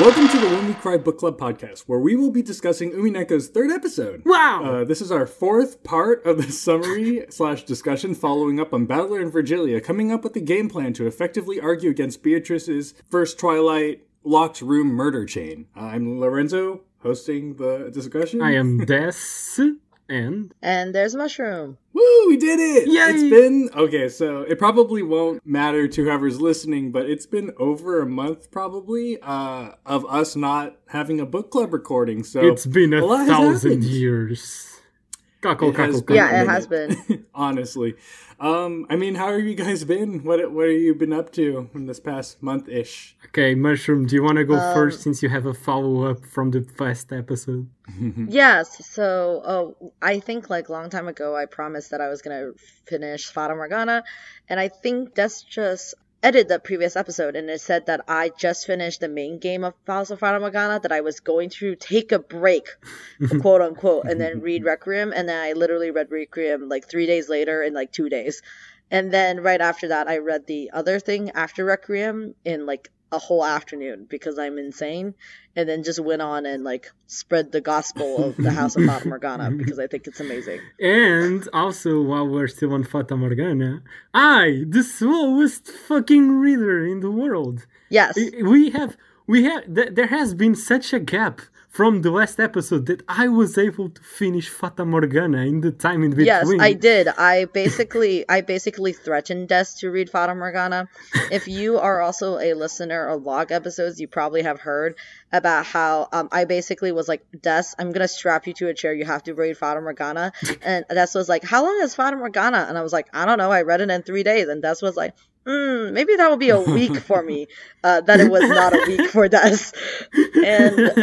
Welcome to the When We Cry Book Club podcast, where we will be discussing Umineko's third episode. Wow! This is our fourth part of the summary slash discussion following up on Battler and Virgilia coming up with a game plan to effectively argue against Beatrice's first Twilight locked room murder chain. I'm Lorenzo, hosting the discussion. I am Des. And there's a mushroom. Woo, we did it! Yay! It's been, okay, so it probably won't matter to whoever's listening, but it's been over a month probably of us not having a book club recording, so it's been a thousand years. Cockle, cockle, cockle. Yeah, it has been. Honestly. I mean, how have you guys been? What have you been up to in this past month-ish? Okay, Mushroom, do you want to go first since you have a follow-up from the past episode? Yes, so I think like long time ago I promised that I was going to finish Fata Morgana, and I think that's just... edited the previous episode, and it said that I just finished the main game of House of Fata Morgana, that I was going to take a break, quote unquote, and then read Requiem, and then I literally read Requiem like 3 days later in like 2 days. And then right after that, I read the other thing after Requiem in like a whole afternoon because I'm insane, and then just went on and like spread the gospel of the House of Fata Morgana because I think it's amazing. And also, while we're still on Fata Morgana, I, the slowest fucking reader in the world. Yes, there has been such a gap from the last episode that I was able to finish Fata Morgana in the time in between. Yes, I did. I basically threatened Des to read Fata Morgana. If you are also a listener of log episodes, you probably have heard about how I basically was like, Des, I'm going to strap you to a chair. You have to read Fata Morgana. And Des was like, how long is Fata Morgana? And I was like, I don't know. I read it in 3 days. And Des was like, maybe that will be a week for me. That it was not a week for Des.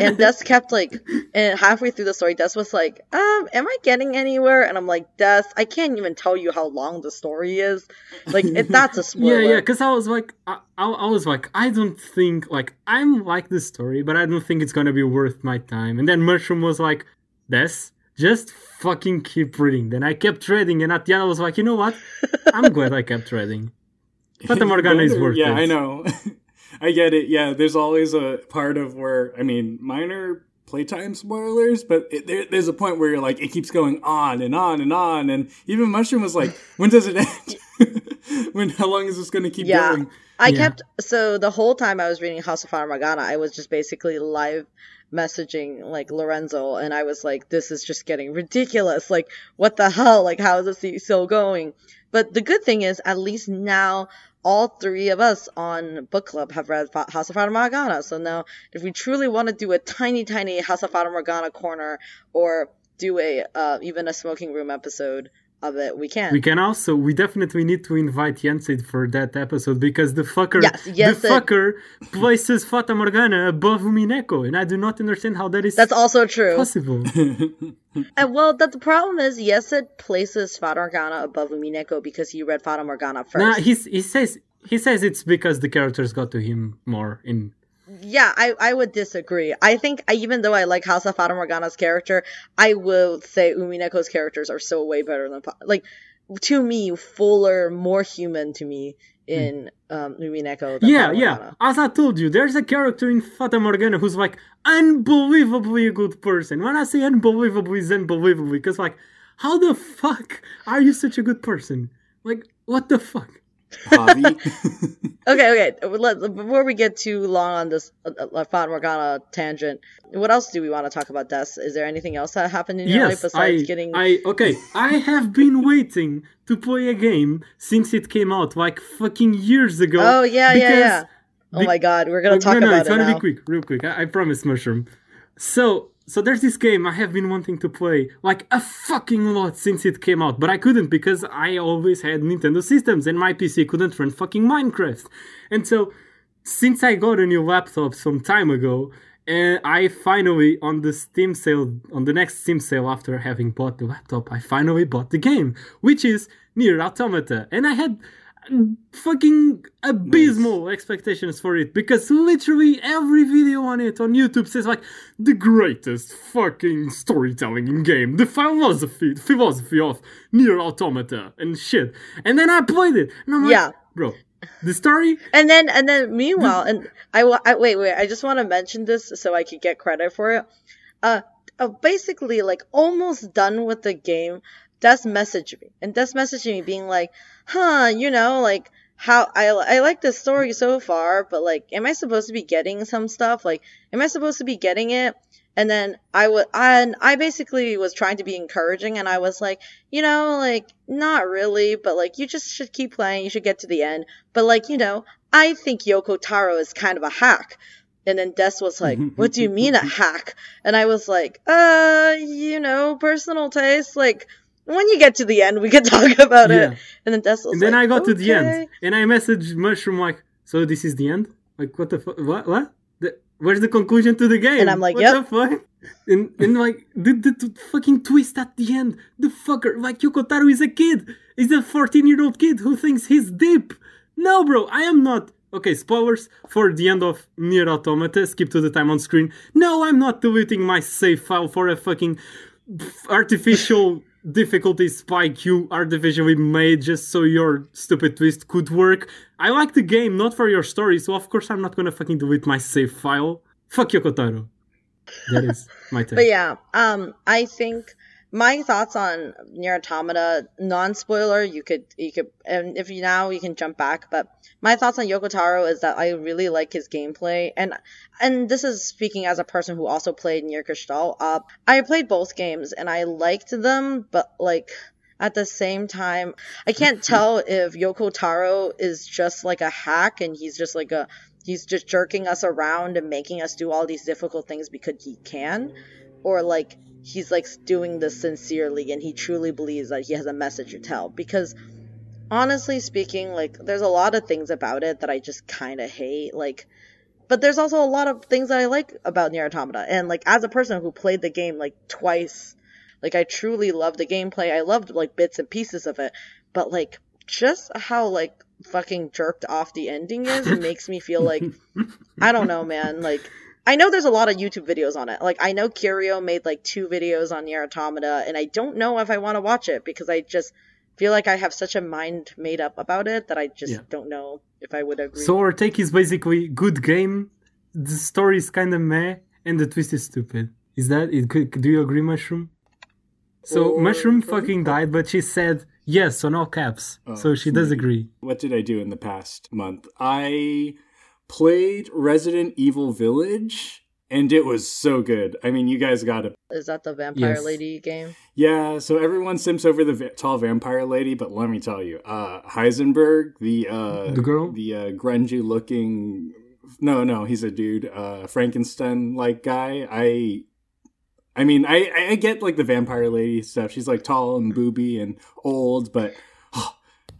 And Des kept like, and halfway through the story, Des was like, am I getting anywhere? And I'm like, Des, I can't even tell you how long the story is. Like, that's a spoiler. Yeah, because I was like, I don't think, like, I'm like this story, but I don't think it's going to be worth my time. And then Mushroom was like, Des, just fucking keep reading. Then I kept reading, and at the end I was like, you know what? I'm glad I kept reading. Fata Morgana is worth it. Yeah, I know. I get it. Yeah, there's always a part of where, I mean, minor playtime spoilers, but there's a point where you're like, it keeps going on and on and on. And even Mushroom was like, when does it end? How long is this going to keep going? So the whole time I was reading House of Fata Morgana, I was just basically live messaging like Lorenzo. And I was like, this is just getting ridiculous. Like, what the hell? Like, how is this still going? But the good thing is, at least now, all three of us on Book Club have read House of Fata Morgana. So now, if we truly want to do a tiny, tiny House of Fata Morgana corner, or do even a smoking room episode of it, we can. We can also, we definitely need to invite Yensid for that episode, because the fucker, places Fata Morgana above Umineko, and I do not understand how that is. That's also true. Possible. And well, the problem is, yes, it places Fata Morgana above Umineko because he read Fata Morgana first. Nah, he says it's because the characters got to him more in... Yeah, I would disagree. I think even though I like House of Fata Morgana's character, I will say Umineko's characters are so way better than... Like, to me, fuller, more human to me in Umineko. Yeah. As I told you, there's a character in Fata Morgana who's like, unbelievably a good person. When I say unbelievably, it's unbelievably. Because, like, how the fuck are you such a good person? Like, what the fuck? Okay. Before we get too long on this Fata Morgana tangent, what else do we want to talk about, Des? Is there anything else that happened in your life besides I have been waiting to play a game since it came out like fucking years ago. Oh, yeah. Oh, my God. We're going to talk about it now. No, it's going to be quick, real quick. I promise, Mushroom. So there's this game I have been wanting to play like a fucking lot since it came out, but I couldn't because I always had Nintendo systems and my PC couldn't run fucking Minecraft. And so since I got a new laptop some time ago, and I finally on the next Steam sale after having bought the laptop, I finally bought the game, which is Nier Automata. And I had fucking abysmal expectations for it, because literally every video on it on YouTube says like the greatest fucking storytelling in game, the philosophy of Nier Automata and shit. And then I played it and I'm like, bro, The story. And then meanwhile, and I just want to mention this so I could get credit for it. Basically, like, almost done with the game, Des messaged me, and Des messaged me being like, huh, you know, like, how I like this story so far, but, like, am I supposed to be getting some stuff? Like, am I supposed to be getting it? And then I basically was trying to be encouraging, and I was like, you know, like, not really, but, like, you just should keep playing, you should get to the end. But, like, you know, I think Yoko Taro is kind of a hack. And then Des was like, what do you mean a hack? And I was like, you know, personal taste, like, when you get to the end, we can talk about it. And then Des was like, then I got to the end, and I messaged Mushroom like, so this is the end? Like, what the fuck? What? Where's the conclusion to the game? And I'm like, yep. What the fuck? And like, the fucking twist at the end. The fucker, like, Yoko Taro is a kid. He's a 14-year-old kid who thinks he's deep. No, bro, I am not. Okay, spoilers for the end of Nier Automata. Skip to the time on screen. No, I'm not deleting my save file for a fucking artificial difficulty spike you artificially made just so your stupid twist could work. I like the game, not for your story, so of course I'm not gonna fucking delete my save file. Fuck Yoko Taro. That is my take. But yeah, I think my thoughts on Nier Automata, non-spoiler, you could, and if you now you can jump back, but my thoughts on Yoko Taro is that I really like his gameplay, and this is speaking as a person who also played Nier Kristall. I played both games, and I liked them, but, like, at the same time, I can't tell if Yoko Taro is just, like, a hack, and he's just jerking us around and making us do all these difficult things because he can, or, like, he's, like, doing this sincerely, and he truly believes that he has a message to tell. Because, honestly speaking, like, there's a lot of things about it that I just kind of hate, like, but there's also a lot of things that I like about Nier Automata, and, like, as a person who played the game, like, twice, like, I truly loved the gameplay, I loved, like, bits and pieces of it, but, like, just how, like, fucking jerked off the ending is makes me feel like, I don't know, man, like, I know there's a lot of YouTube videos on it. Like, I know Curio made, like, 2 videos on Nier Automata, and I don't know if I want to watch it because I just feel like I have such a mind made up about it that I just don't know if I would agree. So our take is basically good game, the story is kind of meh, and the twist is stupid. Is that it? Do you agree, Mushroom? So Mushroom fucking died, but she said yes on all caps. Oh, so she does agree. What did I do in the past month? I played Resident Evil Village, and it was so good. I mean, you guys got it. Is that the vampire lady game? Yeah, so everyone simps over the tall vampire lady, but let me tell you, Heisenberg, the girl, the grungy-looking, no, he's a dude, Frankenstein-like guy. I mean, I get, like, the vampire lady stuff. She's, like, tall and booby and old, but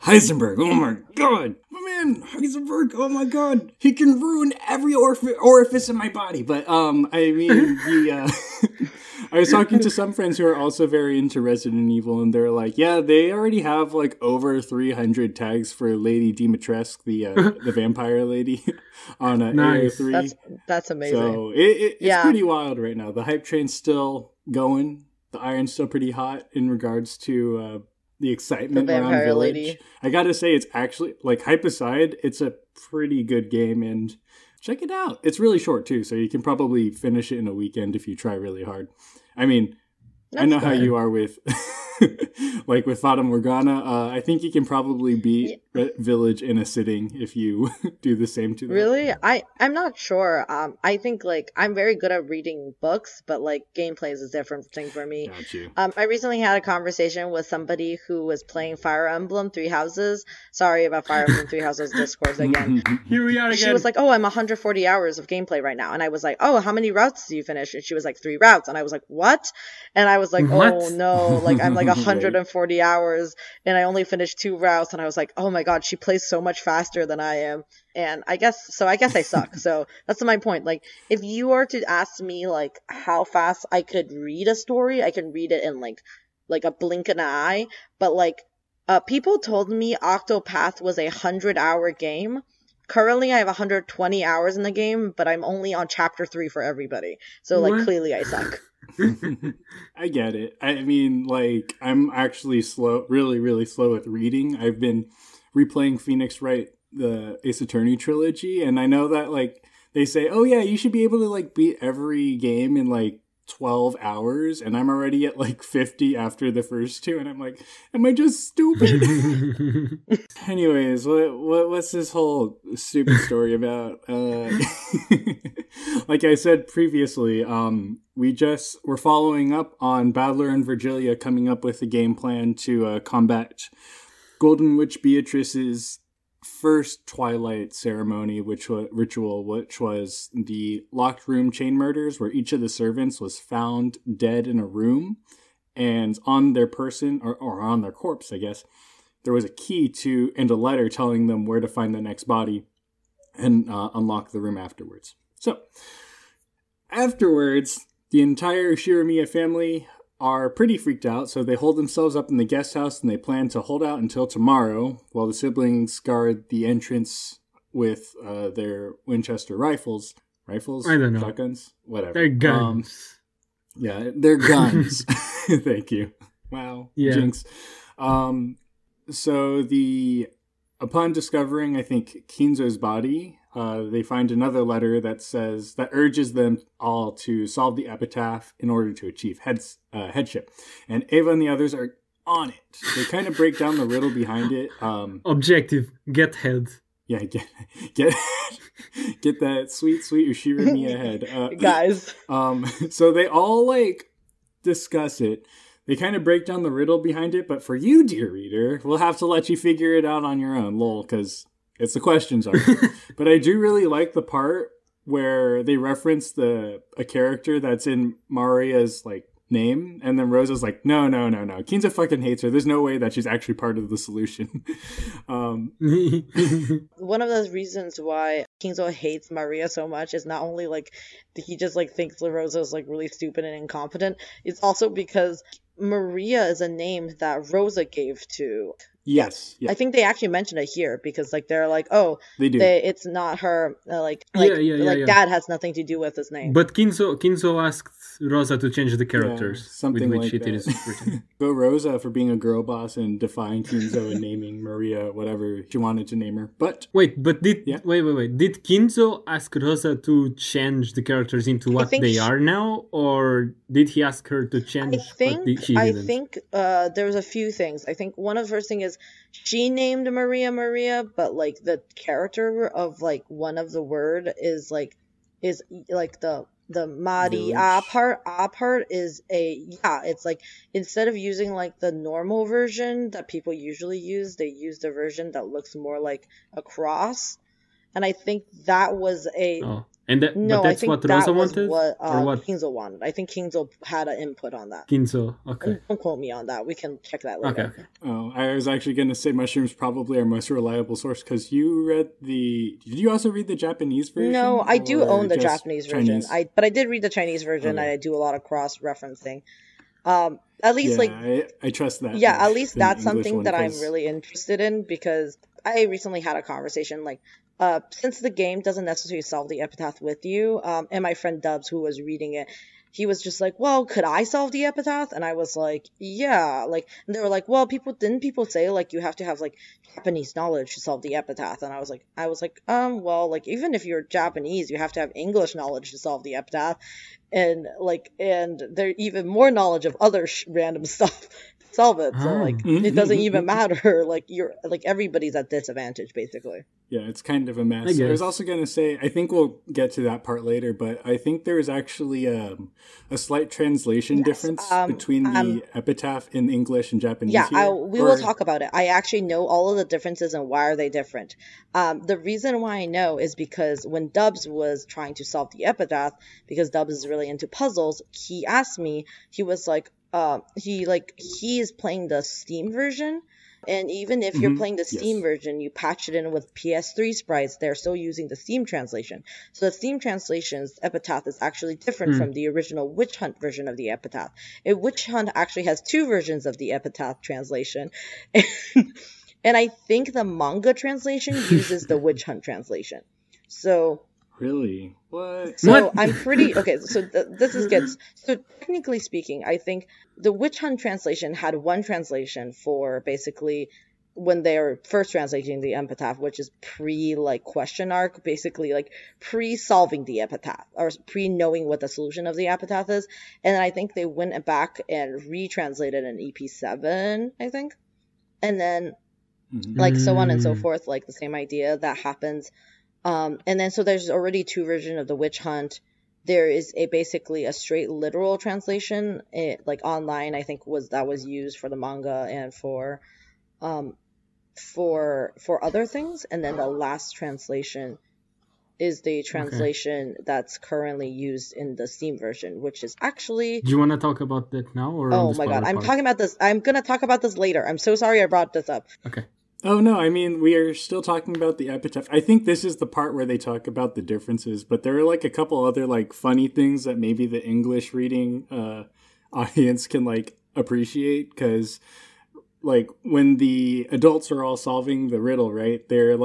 Heisenberg, oh my god, my man, Heisenberg, oh my god, he can ruin every orifice in my body. But, I mean, I was talking to some friends who are also very into Resident Evil, and they're like, yeah, they already have, like, over 300 tags for Lady Dimitrescu, the vampire lady, on AO3. That's amazing. So, it's pretty wild right now. The hype train's still going, the iron's still pretty hot in regards to, the excitement around Village. Lady. I gotta say, it's actually, like, hype aside, it's a pretty good game, and check it out. It's really short, too, so you can probably finish it in a weekend if you try really hard. I mean, I know how you are with, like, with Fata Morgana. I think you can probably beat Village in a sitting if you do the same to them. Really? I'm not sure. I think, like, I'm very good at reading books, but, like, gameplay is a different thing for me. Got you. I recently had a conversation with somebody who was playing Fire Emblem 3 Houses. Sorry about Fire Emblem 3 Houses discourse again. Here we are again. She was like, oh, I'm 140 hours of gameplay right now. And I was like, oh, how many routes do you finish? And she was like, 3 routes. And I was like, what? And I was like, oh, no, like, I'm like 140 hours and I only finished 2 routes. And I was like, oh my god, she plays so much faster than I am. And I guess I suck. So that's my point. Like, if you are to ask me, like, how fast I could read a story, I can read it in like a blink of an eye. But, like, people told me Octopath was a 100-hour game. Currently, I have 120 hours in the game, but I'm only on chapter 3 for everybody. So, like, clearly I suck. I get it. I mean, like, I'm actually slow, really, really slow at reading. I've been replaying Phoenix Wright the Ace Attorney trilogy, and I know that like they say, oh yeah, you should be able to like beat every game in like 12 hours, and I'm already at like 50 after the first two, and I'm like, am I just stupid? Anyways, what's this whole stupid story about? Like I said previously, we're following up on Battler and Virgilia coming up with a game plan to combat Golden Witch Beatrice's first Twilight ceremony, which was the locked room chain murders, where each of the servants was found dead in a room, and on their person or on their corpse, I guess, there was a key to and a letter telling them where to find the next body and unlock the room afterwards. So afterwards, the entire Shiramiya family are pretty freaked out, so they hold themselves up in the guest house and they plan to hold out until tomorrow while the siblings guard the entrance with their Winchester rifles. Rifles? I don't know. Shotguns? Whatever. They're guns. Yeah, they're guns. Thank you. Wow. Yeah. Jinx. Upon discovering, I think, Kinzo's body, they find another letter that urges them all to solve the epitaph in order to achieve headship. And Eva and the others are on it. They kind of break down the riddle behind it. Objective, get head. Yeah, get that sweet, sweet Ushiromiya head. Guys. So they all, like, discuss it. They kind of break down the riddle behind it, but for you, dear reader, we'll have to let you figure it out on your own, lol, because it's the questions are. But I do really like the part where they reference a character that's in Maria's, like, name, and then Rosa's like, no. Kinzo fucking hates her. There's no way that she's actually part of the solution. One of those reasons why Kinzo hates Maria so much is not only, like, he just, like, thinks La Rosa's, like, really stupid and incompetent, it's also because Maria is a name that Rosa gave to... Yes, yes. I think they actually mentioned it here because, like, they're like, oh, they do. It's not her. Dad has nothing to do with his name. But Kinzo asked Rosa to change the characters, something with which like it is written. Go Rosa for being a girl boss and defying Kinzo and naming Maria whatever she wanted to name her. But did Kinzo ask Rosa to change the characters into what they are now, or did he ask her to change? I think there was a few things. I think one of the first thing is, she named Maria, but like the character of like one of the word is like the Mari part is it's like instead of using like the normal version that people usually use, they use the version that looks more like a cross, and I think that was what Kinzo wanted. I think Kinzo had an input on that. Kinzo, okay. Don't quote me on that. We can check that later. Okay. Oh, I was actually going to say mushrooms probably our most reliable source because you read Did you also read the Japanese version? No, I do own the Japanese version. But I did read the Chinese version. Okay. I do a lot of cross-referencing. At least, I trust that. Yeah, at least that's something that I'm really interested in because I recently had a conversation since the game doesn't necessarily solve the epitaph with you, and my friend Dubs, who was reading it, he was just like, well, could I solve the epitaph? And I was like, yeah. Like, and they were like, well, people say, like, you have to have, like, Japanese knowledge to solve the epitaph. And I was like, well, like, even if you're Japanese, you have to have English knowledge to solve the epitaph. And, like, and they're even more knowledge of other random stuff. Solve it, so like it doesn't even matter. Like you're like everybody's at disadvantage basically. Yeah, it's kind of a mess. I was also gonna say I think we'll get to that part later, but I think there is actually a slight translation difference between the epitaph in English and Japanese. Yeah, we will talk about it. I actually know all of the differences and why are they different. The reason why I know is because when Dubs was trying to solve the epitaph, because Dubs is really into puzzles, he asked me. He was like. He is playing the Steam version, and even if you're playing the Steam version, you patch it in with PS3 sprites, they're still using the Steam translation. So the Steam translation's epitaph is actually different from the original Witch Hunt version of the epitaph. Witch Hunt actually has two versions of the epitaph translation, and I think the manga translation uses the Witch Hunt translation. So... Really? What? So I'm pretty... Okay, so this is good. So technically speaking, I think the Witch Hunt translation had one translation for basically when they're first translating the epitaph, which is pre-question arc, basically pre-solving the epitaph, or pre-knowing what the solution of the epitaph is. And I think they went back and retranslated in EP7, I think. And then, so on and so forth, the same idea that happens. And then, so there's already two versions of the Witch Hunt. There is basically a straight literal translation, online, I think was used for the manga and for other things, and then the last translation is the translation that's currently used in the Steam version, which is actually... Do you want to talk about that now? Or oh my god, I'm talking about this. I'm going to talk about this later. I'm so sorry I brought this up. Okay. Oh no, I mean, we are still talking about the epitaph. I think this is the part where they talk about the differences, but there are a couple other funny things that maybe the English reading audience can appreciate, because... when the adults are all solving the riddle, right? They're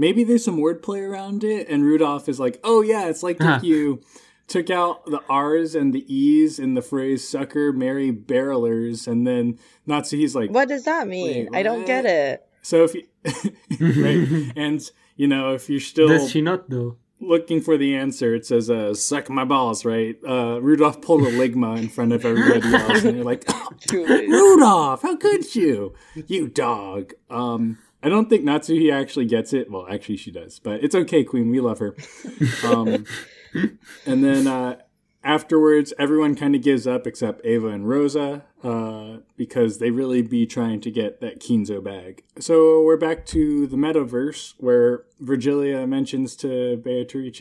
maybe there's some wordplay around it. And Rudolph is oh yeah, it's you took out the R's and the E's in the phrase sucker, marry, barrelers. And then Natsuhi's what does that mean? What? I don't get it. So if you, right. And if you're still, does she not though? Looking for the answer, it says, suck my balls, right? Rudolph pulled a ligma in front of everybody else, and you're oh, Rudolph, how could you? You dog. I don't think Natsuhi actually gets it. Well, actually, she does, but it's okay, Queen. We love her. And then afterwards, everyone kind of gives up except Eva and Rosa because they really be trying to get that Kinzo bag. So we're back to the metaverse where Virgilia mentions to Beatrice,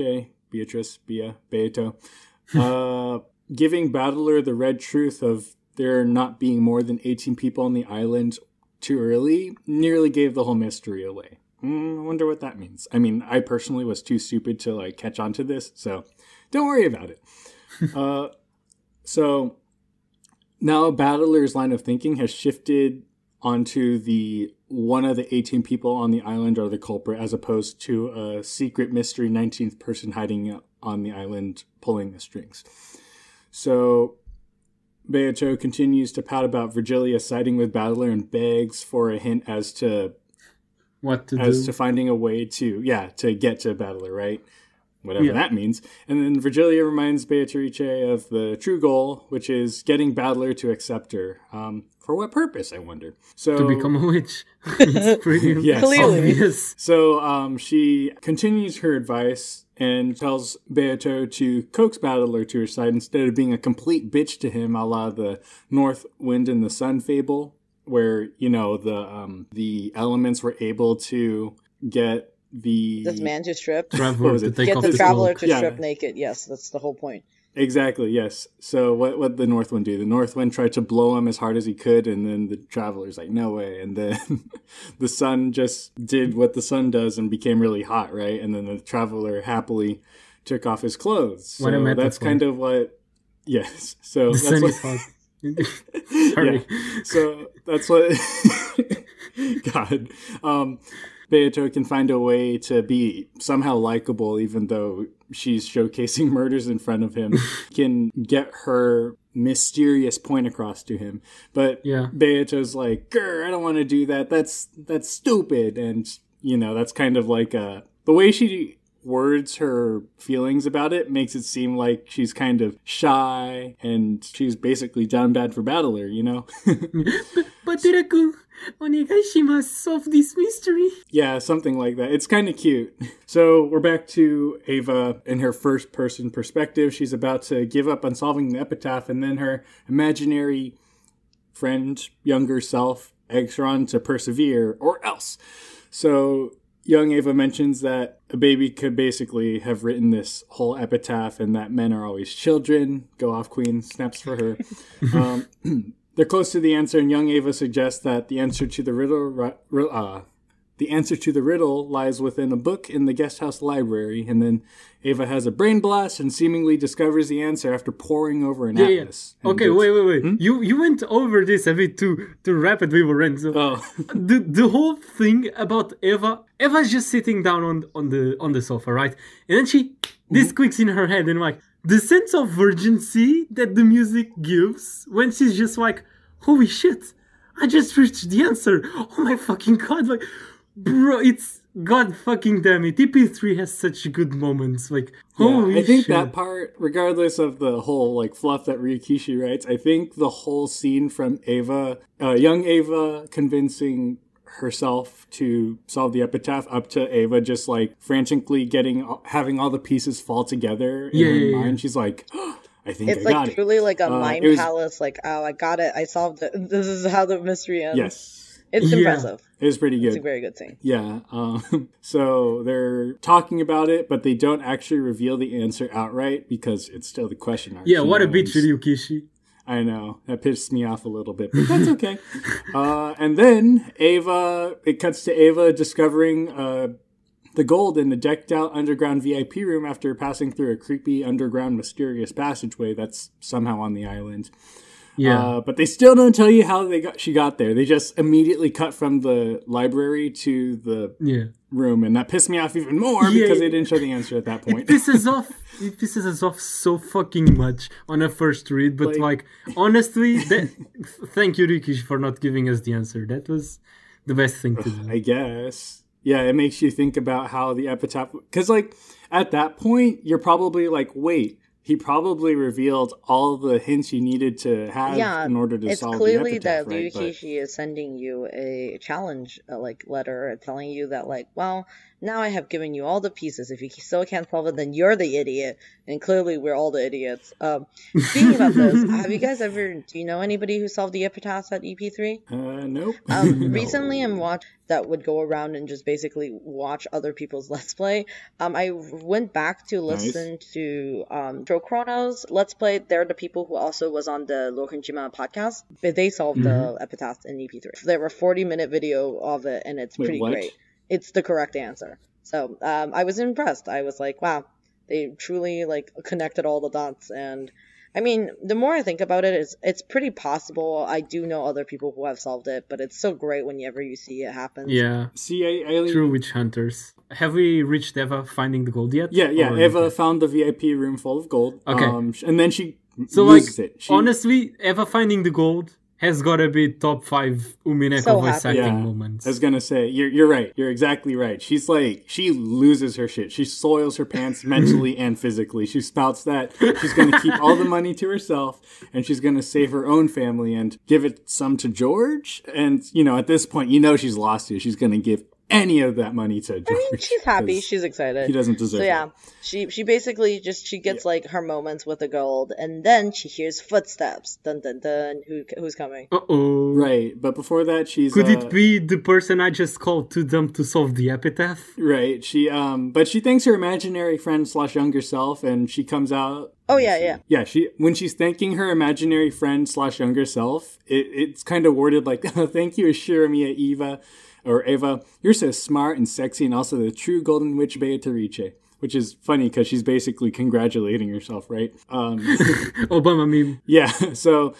giving Battler the red truth of there not being more than 18 people on the island too early nearly gave the whole mystery away. I wonder what that means. I mean, I personally was too stupid to catch on to this, so don't worry about it. So now Battler's line of thinking has shifted onto the one of the 18 people on the island are the culprit, as opposed to a secret mystery 19th person hiding on the island pulling the strings. So Beato continues to pout about Virgilia siding with Battler and begs for a hint as to what to do, to finding a way to get to Battler, right? Whatever that means. And then Virgilia reminds Beatrice of the true goal, which is getting Battler to accept her. For what purpose, I wonder? So, to become a witch. It's pretty obvious. So she continues her advice and tells Beato to coax Battler to her side instead of being a complete bitch to him, a la the North Wind and the Sun fable, where, the elements were able to get... This man to strip. Get the traveler to strip naked. Yes, that's the whole point. Exactly, yes. So what the North Wind do? The North Wind tried to blow him as hard as he could, and then the traveler's no way. And then the sun just did what the sun does and became really hot, right? And then the traveler happily took off his clothes. So that's kind of what... Yes. So that's what... Sorry. Yeah. So that's what... God. Beato can find a way to be somehow likable, even though she's showcasing murders in front of him, can get her mysterious point across to him. But Beato's grr, I don't want to do that. That's stupid. And, that's kind of the way she words her feelings about it makes it seem like she's kind of shy and she's basically down bad for Battler, But Battler-kun, onegaishimasu, solve this mystery. Yeah, something like that. It's kind of cute. So we're back to Eva in her first-person perspective. She's about to give up on solving the epitaph, and then her imaginary friend, younger self, eggs her on to persevere, or else. So young Eva mentions that a baby could basically have written this whole epitaph and that men are always children. Go off, Queen. Snaps for her. They're close to the answer, and young Eva suggests that the answer to the riddle lies within a book in the guest house library. And then Eva has a brain blast and seemingly discovers the answer after poring over an atlas. Yeah. Okay, wait. Hmm? You went over this a bit too rapidly, Lorenzo. Oh. The whole thing about Eva... Eva's just sitting down on the sofa, right? And then this clicks in her head, and the sense of urgency that the music gives when she's just holy shit, I just reached the answer. Oh my fucking god, like, bro, it's god fucking damn it. EP3 has such good moments. Like, holy shit. I think that part, regardless of the whole like fluff that Ryukishi writes, I think the whole scene from Eva, young Eva convincing herself to solve the epitaph up to Eva just like frantically having all the pieces fall together in her mind. She's like, oh, I think it's I got it. It's like truly like a mind palace. Like, oh, I got it. I solved it. This is how the mystery ends. Yes. It's impressive. It was pretty good. It's a very good thing. Yeah. So they're talking about it, but they don't actually reveal the answer outright because it's still the question mark. Yeah, what a bitch, Ryukishi. I know. That pissed me off a little bit, but that's okay. And then it cuts to Eva discovering the gold in the decked-out underground VIP room after passing through a creepy underground mysterious passageway that's somehow on the island. Yeah, but they still don't tell you how she got there. They just immediately cut from the library to the room, and that pissed me off even more because they didn't show the answer at that point. It pisses us off so fucking much on a first read, but like honestly, thank you, Rikish, for not giving us the answer. That was the best thing to do. I guess. Yeah, it makes you think about how the epitaph, because like at that point, you're probably like, wait. He probably revealed all the hints you needed to have in order to solve the epitaph, right? Yeah, it's clearly that Ryukishi is sending you a challenge letter telling you that, like, well, now I have given you all the pieces. If you still can't solve it, then you're the idiot. And clearly we're all the idiots. Speaking about this, do you know anybody who solved the epitaph at EP3? Nope. No. Recently I'm watching that would go around and just basically watch other people's Let's Play. I went back to listen to Tro Chrono's Let's Play. They're the people who also was on the Rokkenjima podcast. But they solved the epitaph in EP3. There were 40-minute video of it, and it's great. It's the correct answer. So I was impressed. I was like, wow, they truly like connected all the dots. And I mean, the more I think about it, it's pretty possible. I do know other people who have solved it, but it's so great whenever you see it happen. Yeah. See, True Witch Hunters. Have we reached Eva finding the gold yet? Yeah. Eva found the VIP room full of gold. Okay. And then she loses it. Honestly, Eva finding the gold has got to be top 5 Umineko voice acting moments. I was going to say, you're right. You're exactly right. She's like, she loses her shit. She soils her pants mentally and physically. She spouts that she's going to keep all the money to herself and she's going to save her own family and give it some to George. And, at this point, she's lost it. She's going to give any of that money to George. I mean, she's happy. She's excited. He doesn't deserve it. So, she basically she gets, her moments with the gold, and then she hears footsteps. Dun, dun, dun. Who's coming? Uh-oh. Right. But before that, she's... Could it be the person I just called too dumb to solve the epitaph? Right. She, but she thanks her imaginary friend / younger self, and she comes out... Oh, yeah. Yeah, when she's thanking her imaginary friend / younger self, it's kind of worded like, oh, thank you, Shiramiya Eva. Or Eva, you're so smart and sexy and also the true Golden Witch Beatrice, which is funny because she's basically congratulating herself, right? Obama meme. Yeah, so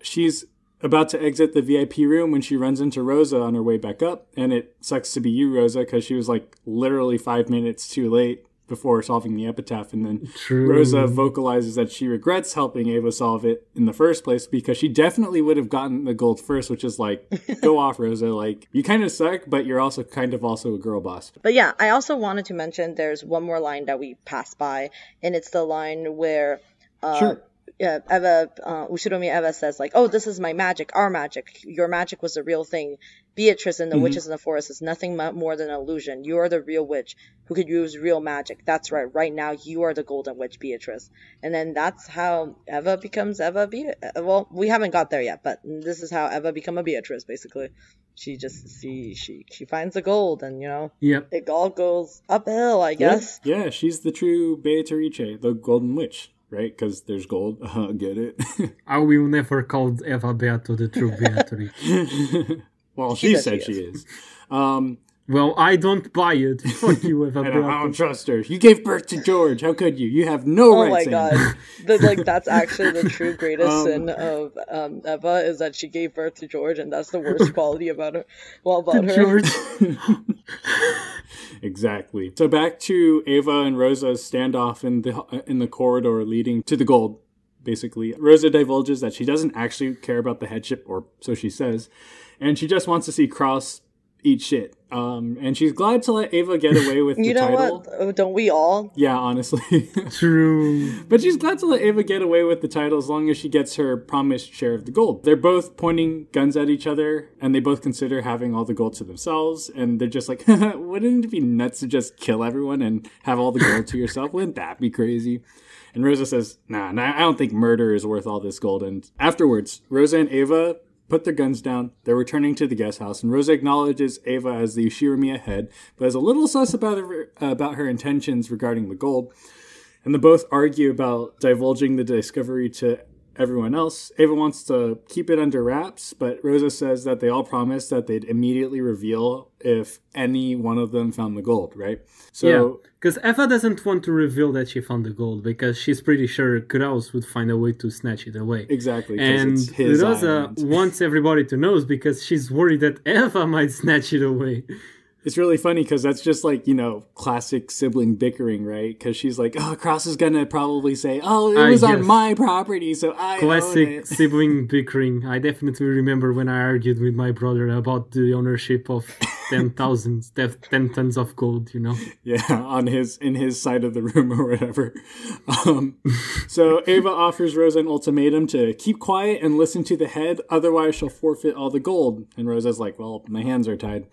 she's about to exit the VIP room when she runs into Rosa on her way back up. And it sucks to be you, Rosa, because she was literally 5 minutes too late before solving the epitaph. And then Rosa vocalizes that she regrets helping Eva solve it in the first place because she definitely would have gotten the gold first, which is go off, Rosa. You kind of suck, but you're also also a girl boss. But yeah, I also wanted to mention there's one more line that we passed by, and it's the line where... Yeah, Eva, Ushiromiya Eva says, oh, this is my magic, our magic. Your magic was the real thing. Beatrice and the witches in the forest is nothing more than an illusion. You are the real witch who could use real magic. That's right. Right now, you are the golden witch, Beatrice. And then that's how Eva becomes Eva Beatrice. Well, we haven't got there yet, but this is how Eva become a Beatrice, basically. She just she finds the gold and, it all goes uphill, I guess. Yeah, she's the true Beatrice, the golden witch. Right? Because there's gold. Get it? I will never call Eva Beato the true Beatrice. Well, she said she is. Well, I don't buy it. Fuck you, Eva Beato. I don't trust her. You gave birth to George. How could you? You have no rights. Oh, my God. That's actually the true greatest sin of Eva is that she gave birth to George, and that's the worst quality about her. Well, about her. George. Exactly. So back to Eva and Rosa's standoff in the corridor leading to the gold basically. Rosa divulges that she doesn't actually care about the headship, or so she says, and she just wants to see Cross eat shit. And she's glad to let Eva get away with the title. You know what? Oh, don't we all? Yeah, honestly. True. But she's glad to let Eva get away with the title as long as she gets her promised share of the gold. They're both pointing guns at each other, and they both consider having all the gold to themselves, and they're just like, wouldn't it be nuts to just kill everyone and have all the gold to yourself? Wouldn't that be crazy? And Rosa says, nah, I don't think murder is worth all this gold. And afterwards, Rosa and Eva put their guns down. They're returning to the guest house, and Rosa acknowledges Eva as the Ushiromiya head, but is a little sus about her intentions regarding the gold. And they both argue about divulging the discovery to everyone else. Eva wants to keep it under wraps, but Rosa says that they all promised that they'd immediately reveal if any one of them found the gold, right? So, because Eva doesn't want to reveal that she found the gold because she's pretty sure Kraus would find a way to snatch it away. Exactly. And it's his Rosa wants everybody to know because she's worried that Eva might snatch it away. It's really funny because that's just like, you know, classic sibling bickering, right? Because she's like, oh, Cross is going to probably say, oh, it was on my property, so I classic own it. Sibling bickering. I definitely remember when I argued with my brother about the ownership of 10 tons of gold, you know? Yeah, in his side of the room or whatever. So Eva offers Rosa an ultimatum to keep quiet and listen to the head, otherwise she'll forfeit all the gold. And Rosa's like, well, my hands are tied.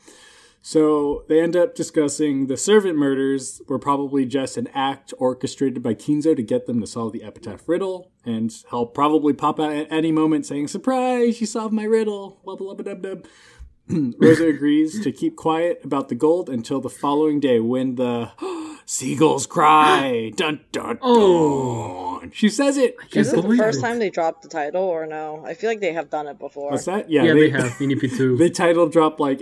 So they end up discussing the servant murders were probably just an act orchestrated by Kinzo to get them to solve the epitaph riddle, and he'll probably pop out at any moment saying, surprise, you solved my riddle, blah, blah, blah, blah, blah. Rosa agrees to keep quiet about the gold until the following day when the seagulls cry. Dun, dun, dun. Oh. She says it. Is this the first time they dropped the title or no? I feel like they have done it before. What's that? Yeah, they have. In EP2. They title dropped like,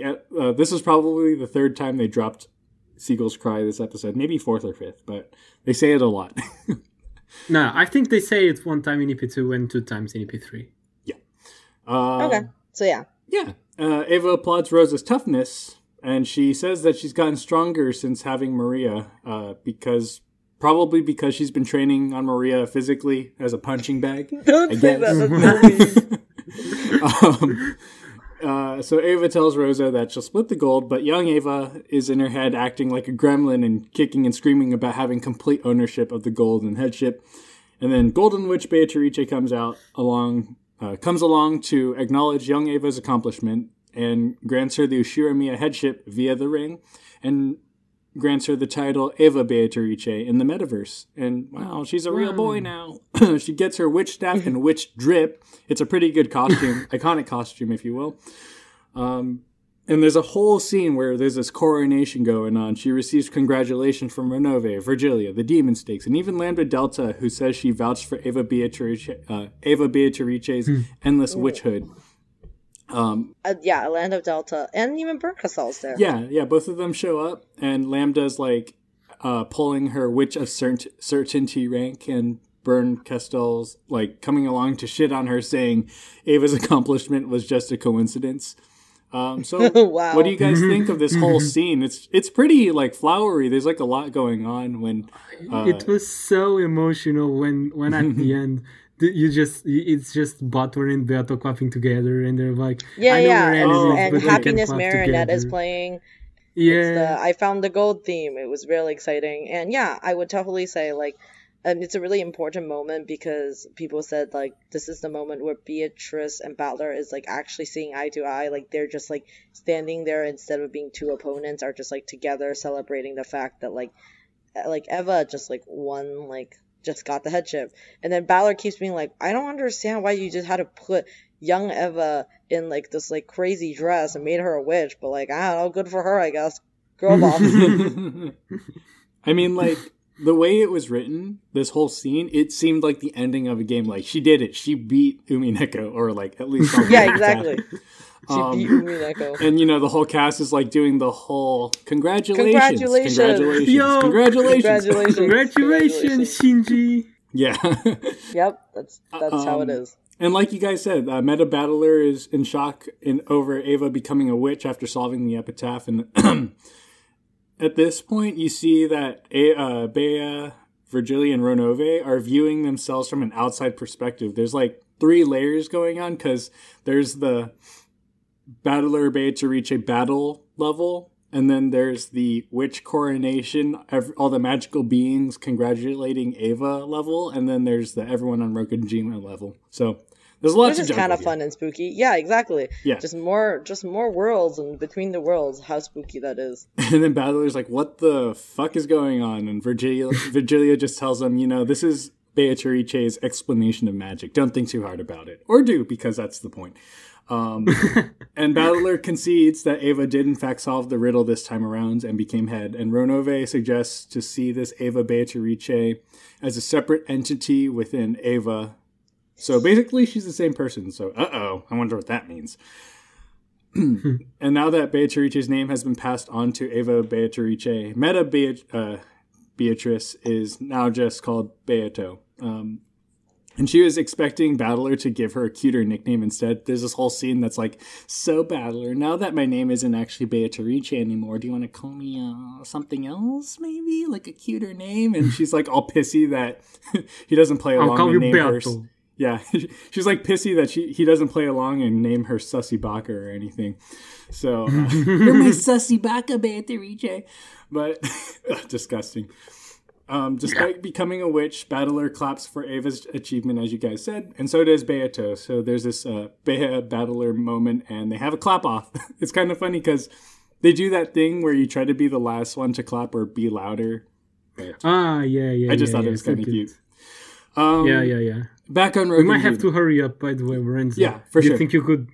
this is probably the third time they dropped Seagulls Cry this episode. Maybe fourth or fifth, but they say it a lot. No, I think they say it one time in EP2 and two times in EP3. Yeah. Okay. So yeah. Yeah. Eva applauds Rosa's toughness, and she says that she's gotten stronger since having Maria, because she's been training on Maria physically as a punching bag. Don't say that. So Eva tells Rosa that she'll split the gold, but young Eva is in her head acting like a gremlin and kicking and screaming about having complete ownership of the gold and headship. And then Golden Witch Beatrice comes along to acknowledge young Eva's accomplishment and grants her the Ushiromiya headship via the ring and grants her the title Eva Beatrice in the metaverse. And wow, she's a real boy now. She gets her witch staff and witch drip. It's a pretty good costume, iconic costume, if you will. And there's a whole scene where there's this coronation going on. She receives congratulations from Ronove, Virgilia, the Demon Stakes, and even Lambda Delta, who says she vouched for Eva Beatrice's Endless Witchhood. Lambda Delta, and even Bernkastel's there. Yeah, both of them show up, and Lambda's like pulling her Witch of Certainty rank, and Bernkastel's like coming along to shit on her, saying Eva's accomplishment was just a coincidence. Wow. What do you guys think of this whole scene? It's pretty like flowery. There's like a lot going on when it was so emotional when at the end it's just Battler and Beato clapping together and they're like and Happiness Marinette is playing. Yeah, I found the gold theme. It was really exciting, and yeah, I would totally say like. It's a really important moment because people said, like, this is the moment where Beatrice and Battler is, like, actually seeing eye to eye. Like, they're just, like, standing there instead of being two opponents are just, like, together celebrating the fact that, like Eva just, like, won, like, just got the headship. And then Battler keeps being like, I don't understand why you just had to put young Eva in, like, this, like, crazy dress and made her a witch. But, like, I don't know, good for her, I guess. Girl boss. I mean, like... The way it was written, this whole scene, it seemed like the ending of a game. Like, she did it. She beat Umineko, or, like, at least... yeah, exactly. She beat Umineko. And, you know, the whole cast is, like, doing the whole, congratulations. Congratulations. Yo, congratulations, Shinji. Yeah. Yep, that's how it is. And like you guys said, Meta Battler is in shock over Eva becoming a witch after solving the epitaph, and... At this point, you see that Bea Virgilia and Ronove are viewing themselves from an outside perspective. There's like three layers going on, because there's the Battler Bay to reach a battle level, and then there's the witch coronation, all the magical beings congratulating Eva level, and then there's the everyone on Rokkenjima level. So there's lots of kind of fun and spooky. Yeah, exactly. Yeah. Just more worlds, and between the worlds, how spooky that is. And then Battler's like, what the fuck is going on? And Virgilia just tells him, you know, this is Beatrice's explanation of magic. Don't think too hard about it. Or do, because that's the point. And Battler concedes that Eva did in fact solve the riddle this time around and became head. And Ronove suggests to see this Eva Beatrice as a separate entity within Eva. So basically, she's the same person. So, I wonder what that means. And now that Beatrice's name has been passed on to Eva Beatrice, Meta Beatrice is now just called Beato. And she was expecting Battler to give her a cuter nickname instead. There's this whole scene that's like, so Battler, now that my name isn't actually Beatrice anymore, do you want to call me something else, maybe? Like a cuter name? And she's like all pissy that he doesn't play along. I'll call you Beato. Yeah, she's like pissy that he doesn't play along and name her Sussy Baka or anything. So, you're my Sussy Baka, Beatrice. But, disgusting. Despite becoming a witch, Battler claps for Eva's achievement, as you guys said, and so does Beato. So there's this Bea-Battler moment, and they have a clap-off. It's kind of funny because they do that thing where you try to be the last one to clap or be louder. I just thought it was kind of cute. Back on Rokkenjima. We might have to hurry up, by the way, Renzo. Yeah, for sure. You think you could...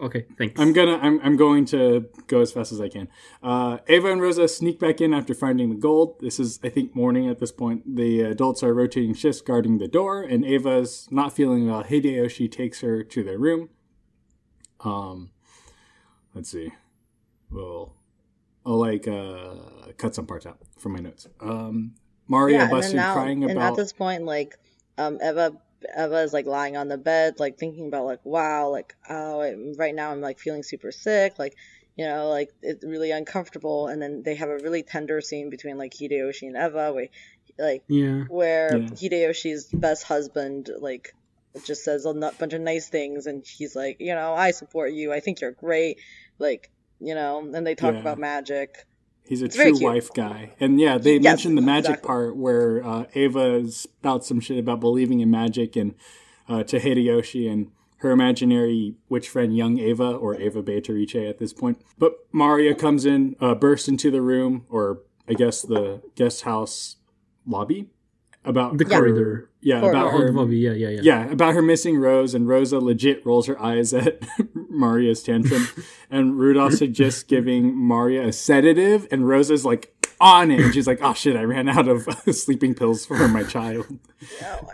Okay, thanks. I'm going to go as fast as I can. Eva and Rosa sneak back in after finding the gold. This is, I think, morning at this point. The adults are rotating shifts guarding the door, and Eva's not feeling well. Hideyoshi takes her to their room. Let's see. I'll cut some parts out from my notes. Mario busted crying about... And at this point, Eva is lying on the bed, thinking about wow, right now I'm feeling super sick, it's really uncomfortable. And then they have a really tender scene between Hideyoshi and Eva, where Hideyoshi's best husband just says a bunch of nice things, and he's like, you know, I support you, I think you're great, and they talk about magic. He's a true wife guy. And they mentioned the magic part where Eva spouts some shit about believing in magic and to Hideyoshi and her imaginary witch friend, young Eva, or Eva Beatrice at this point. But Mario comes in, bursts into the room, or I guess the guest house lobby, about the corridor. Yeah, about her lobby. Yeah, about her missing Rose, and Rosa legit rolls her eyes at Maria's tantrum, and Rudolph suggests giving Maria a sedative, and Rosa's on it, and she's like, "Oh shit, I ran out of sleeping pills for my child."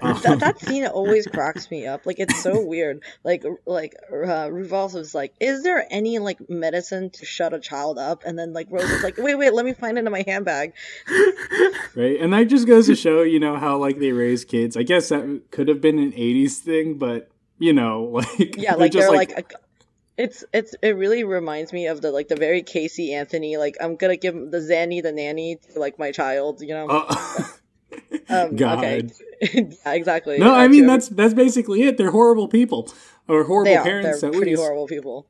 That scene always cracks me up. It's so weird. Rudolph was like, "Is there any medicine to shut a child up?" And then Rosa's like, "Wait, let me find it in my handbag." Right, and that just goes to show, how they raise kids. I guess that could have been an 80s thing, but it really reminds me of the very Casey Anthony, I'm gonna give the Zanny the nanny to my child, God. Okay. Yeah, exactly. No, I mean, that's basically it. They're horrible people, or horrible parents. They're pretty horrible people.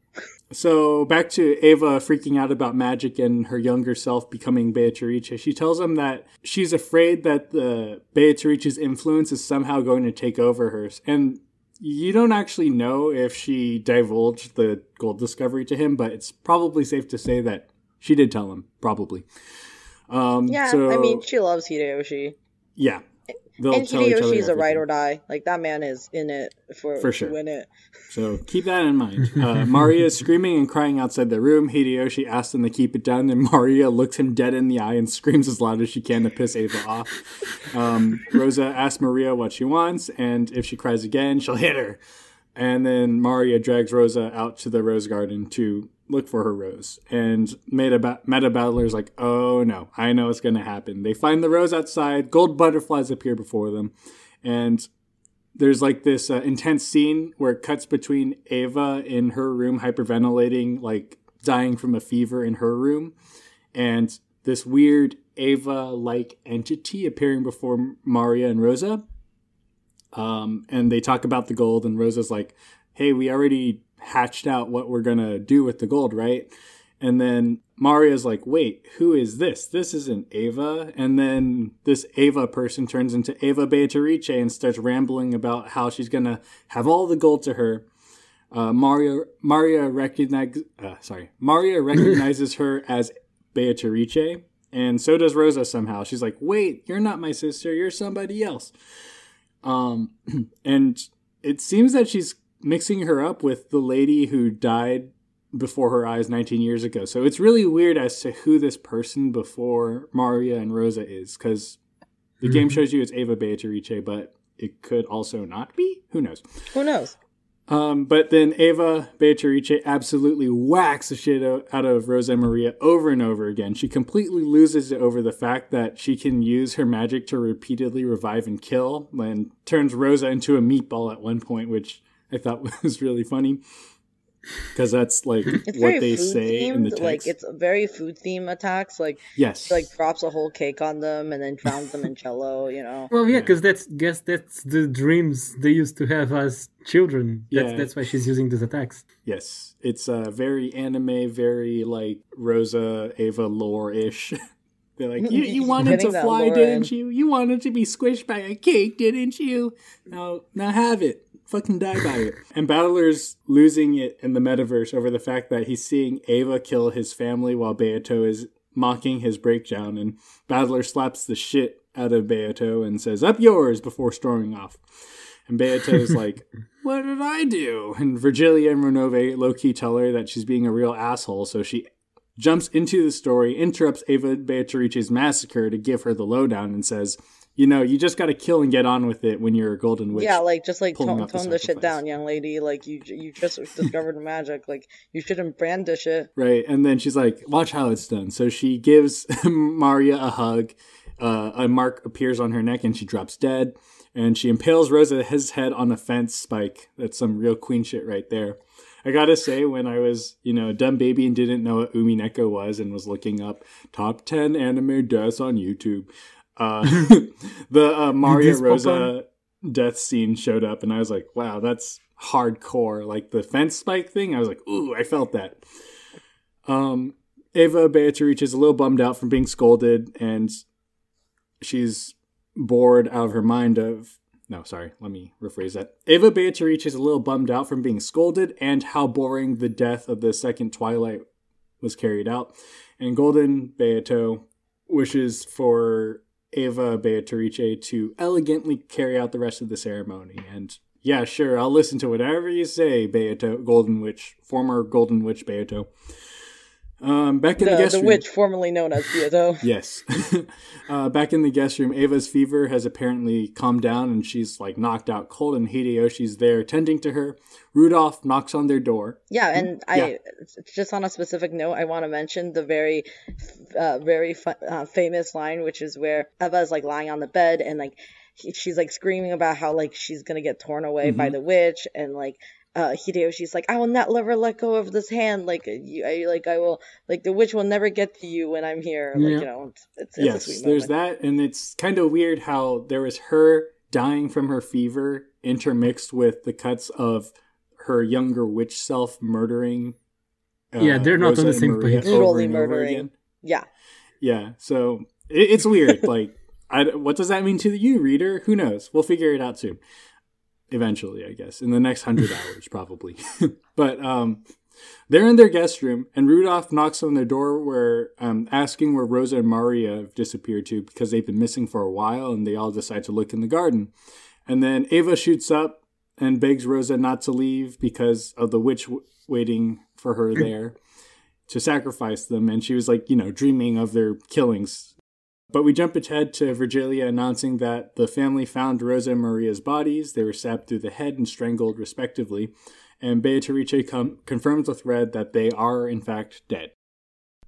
So back to Eva freaking out about magic and her younger self becoming Beatrice. She tells him that she's afraid that the Beatrice's influence is somehow going to take over hers. And you don't actually know if she divulged the gold discovery to him, but it's probably safe to say that she did tell him, probably. She loves Hideyoshi. Yeah. And Hideyoshi's a ride or die. That man is in it for sure. To win it. So keep that in mind. Maria is screaming and crying outside the room. Hideyoshi asks him to keep it down, and Maria looks him dead in the eye and screams as loud as she can to piss Eva off. Rosa asks Maria what she wants, and if she cries again, she'll hit her. And then Maria drags Rosa out to the rose garden to look for her rose. And Meta Battler's like, oh no, I know what's going to happen. They find the rose outside. Gold butterflies appear before them. And there's this intense scene where it cuts between Eva in her room hyperventilating, dying from a fever in her room. And this weird Eva-like entity appearing before Maria and Rosa. And they talk about the gold, and Rosa's like, hey, we already hatched out what we're going to do with the gold, right? And then Maria's like, wait, who is this? This isn't Eva. And then this Eva person turns into Eva Beatrice and starts rambling about how she's going to have all the gold to her. Maria recognizes her as Beatrice, and so does Rosa somehow. She's like, wait, you're not my sister. You're somebody else. And it seems that she's mixing her up with the lady who died before her eyes 19 years ago. So it's really weird as to who this person before Maria and Rosa is, because the game shows you it's Eva Beatrice, but it could also not be. Who knows? Who knows? But then Eva Beatrice absolutely whacks the shit out of Rosa Maria over and over again. She completely loses it over the fact that she can use her magic to repeatedly revive and kill, and turns Rosa into a meatball at one point, which I thought was really funny. Because that's like it's what they say in the text. Like, it's very food theme attacks. Like, yes, she, like, drops a whole cake on them and then drowns them in cello. You know. Well, yeah, because that's the dreams they used to have as children. That's why she's using these attacks. Yes, it's very anime, very like Rosa Eva lore ish. They're like, you wanted to fly, didn't you? You wanted to be squished by a cake, didn't you? Now have it. Fucking die by it. And Battler's losing it in the metaverse over the fact that he's seeing Eva kill his family while Beato is mocking his breakdown, and Battler slaps the shit out of Beato and says, up yours, before storming off. And Beato's like, what did I do? And Virgilia and Ronove low-key tell her that she's being a real asshole, so she jumps into the story, interrupts Eva Beatrice's massacre to give her the lowdown, and says, you know, you just got to kill and get on with it when you're a golden witch. Yeah, like, just, like, tone the shit down, young lady. Like, you just discovered magic. Like, you shouldn't brandish it. Right, and then she's like, watch how it's done. So she gives Maria a hug. A mark appears on her neck, and she drops dead. And she impales Rosa's head on a fence spike. That's some real queen shit right there. I gotta say, when I was, a dumb baby and didn't know what Umineko was and was looking up top 10 anime deaths on YouTube... the Maria Rosa death scene showed up, and I was like, wow, that's hardcore. Like, the fence spike thing, I was like, ooh, I felt that. Eva Beatrice is a little bummed out from being scolded, and she's bored out of her mind of... No, sorry, let me rephrase that. Eva Beatrice is a little bummed out from being scolded and how boring the death of the second Twilight was carried out. And Golden Beato wishes for... Eva Beatrice to elegantly carry out the rest of the ceremony. And yeah, sure, I'll listen to whatever you say, Beato, Golden Witch, former Golden Witch Beato. Back in the guest room. The witch formerly known as Beato. Yes. Back in the guest room, Eva's fever has apparently calmed down, and she's like knocked out cold, and Hideyoshi's there tending to her. Rudolph knocks on their door. Yeah, and I just on a specific note, I want to mention the very famous line, which is where Eva's like lying on the bed, and like she's like screaming about how like she's gonna get torn away by the witch, and like. Hideyoshi's like, I will not ever let go of this hand. Like, the witch will never get to you when I'm here. Like, it's a sweet moment. Yes, there's that, and it's kind of weird how there was her dying from her fever intermixed with the cuts of her younger witch self murdering. They're not Rosa on the same page. Literally murdering. Yeah. Yeah. So it's weird. Like, what does that mean to you, reader? Who knows? We'll figure it out soon. Eventually, I guess. In the next 100 hours, probably. But they're in their guest room, and Rudolph knocks on their door asking where Rosa and Maria have disappeared to, because they've been missing for a while, and they all decide to look in the garden. And then Eva shoots up and begs Rosa not to leave because of the witch waiting for her there to sacrifice them. And she was like, dreaming of their killings. But we jump ahead to Virgilia announcing that the family found Rosa and Maria's bodies. They were stabbed through the head and strangled, respectively. And Beatrice confirms with Red that they are, in fact, dead.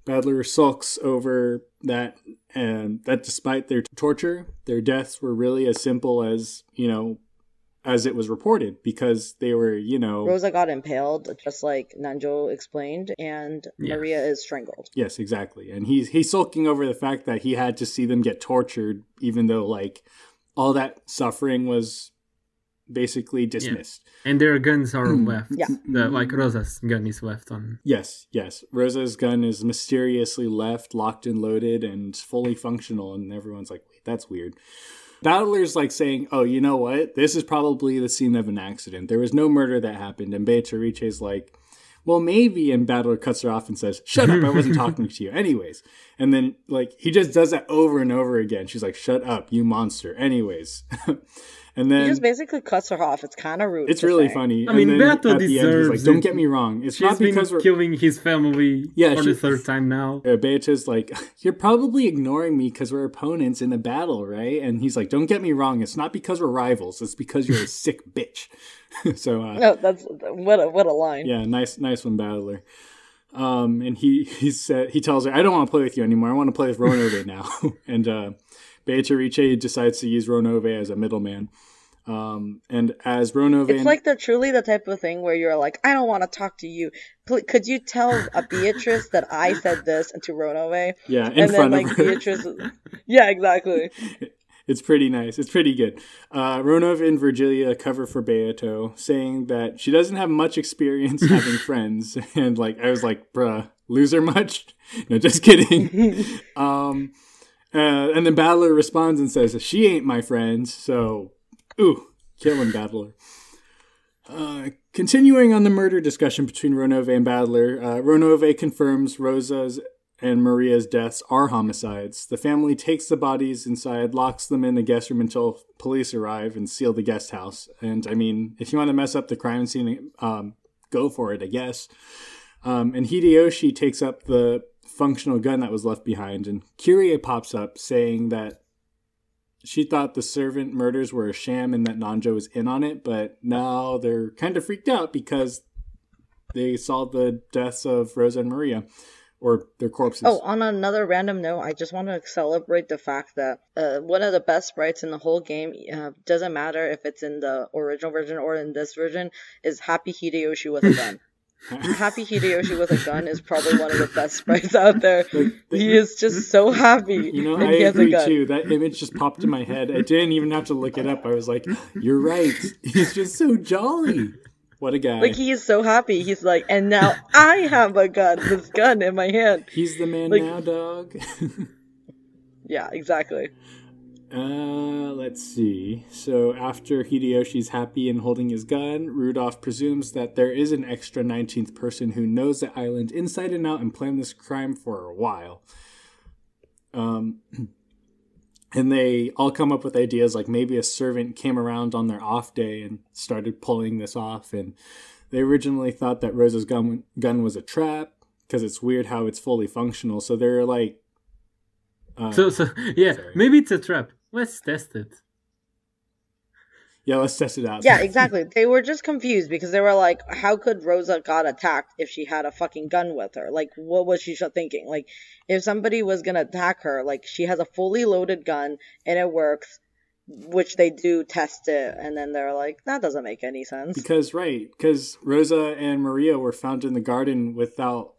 Battler sulks over that, and that despite their torture, their deaths were really as simple as, as it was reported, because they were, you know... Rosa got impaled, just like Nanjo explained, and yes. Maria is strangled. Yes, exactly. And he's sulking over the fact that he had to see them get tortured, even though, like, all that suffering was basically dismissed. Yeah. And their guns are left. Yeah. Like, Rosa's gun is left on... Yes, yes. Rosa's gun is mysteriously left, locked and loaded, and fully functional, and everyone's like, wait, that's weird. Battler's like saying, oh, you know what? This is probably the scene of an accident. There was no murder that happened. And Beatrice's like, well, maybe. And Battler cuts her off and says, shut up. I wasn't talking to you. Anyways. And then, like, he just does that over and over again. She's like, shut up, you monster. Anyways. And then he just basically cuts her off. It's kind of rude. It's really funny. I mean, Battler deserves like, don't get me wrong. It's not because we're killing his family for the third time now. Beatrice's like, you're probably ignoring me because we're opponents in a battle, right? And he's like, don't get me wrong. It's not because we're rivals. It's because you're a sick bitch. So no, that's what a line. Yeah, nice one, Battler. And he tells her, I don't want to play with you anymore. I want to play with Ronove now. And Beatrice decides to use Ronove as a middleman. And as Ronove... It's like they're truly the type of thing where you're like, I don't want to talk to you. Could you tell a Beatrice that I said this to Ronove? Yeah, in front of her. Beatrice... Yeah, exactly. It's pretty nice. It's pretty good. Ronove and Virgilia cover for Beato, saying that she doesn't have much experience having friends. And like, I was like, bruh, loser much? No, just kidding. And then Battler responds and says, she ain't my friend. So, ooh, killing Battler. Continuing on the murder discussion between Ronove and Battler, Ronove confirms Rosa's and Maria's deaths are homicides. The family takes the bodies inside, locks them in the guest room until police arrive and seal the guest house. And I mean, if you want to mess up the crime scene, go for it, I guess. And Hideyoshi takes up the functional gun that was left behind. And Curie pops up saying that she thought the servant murders were a sham and that Nanjo was in on it. But now they're kind of freaked out because they saw the deaths of Rosa and Maria. Or their corpses. Oh, on another random note, I just want to celebrate the fact that one of the best sprites in the whole game, doesn't matter if it's in the original version or in this version, is Happy Hideyoshi with a gun. Happy Hideyoshi with a gun is probably one of the best sprites out there. Like, he is just so happy. You know, I agree too. That image just popped in my head. I didn't even have to look it up. I was like, you're right. He's just so jolly. What a guy. Like, he is so happy. He's like, and now I have a gun, this gun in my hand. He's the man, like, now, dog. Yeah, exactly. Let's see. So after Hideyoshi's happy and holding his gun, Rudolph presumes that there is an extra 19th person who knows the island inside and out and planned this crime for a while. And they all come up with ideas like maybe a servant came around on their off day and started pulling this off. And they originally thought that Rosa's gun was a trap because it's weird how it's fully functional. So they're like... yeah, sorry. Maybe it's a trap. Let's test it. Yeah, let's test it out. Yeah, exactly. They were just confused because they were like, how could Rosa got attacked if she had a fucking gun with her? Like, what was she thinking? Like, if somebody was going to attack her, like, she has a fully loaded gun and it works, which they do test it. And then they're like, that doesn't make any sense. Because Rosa and Maria were found in the garden without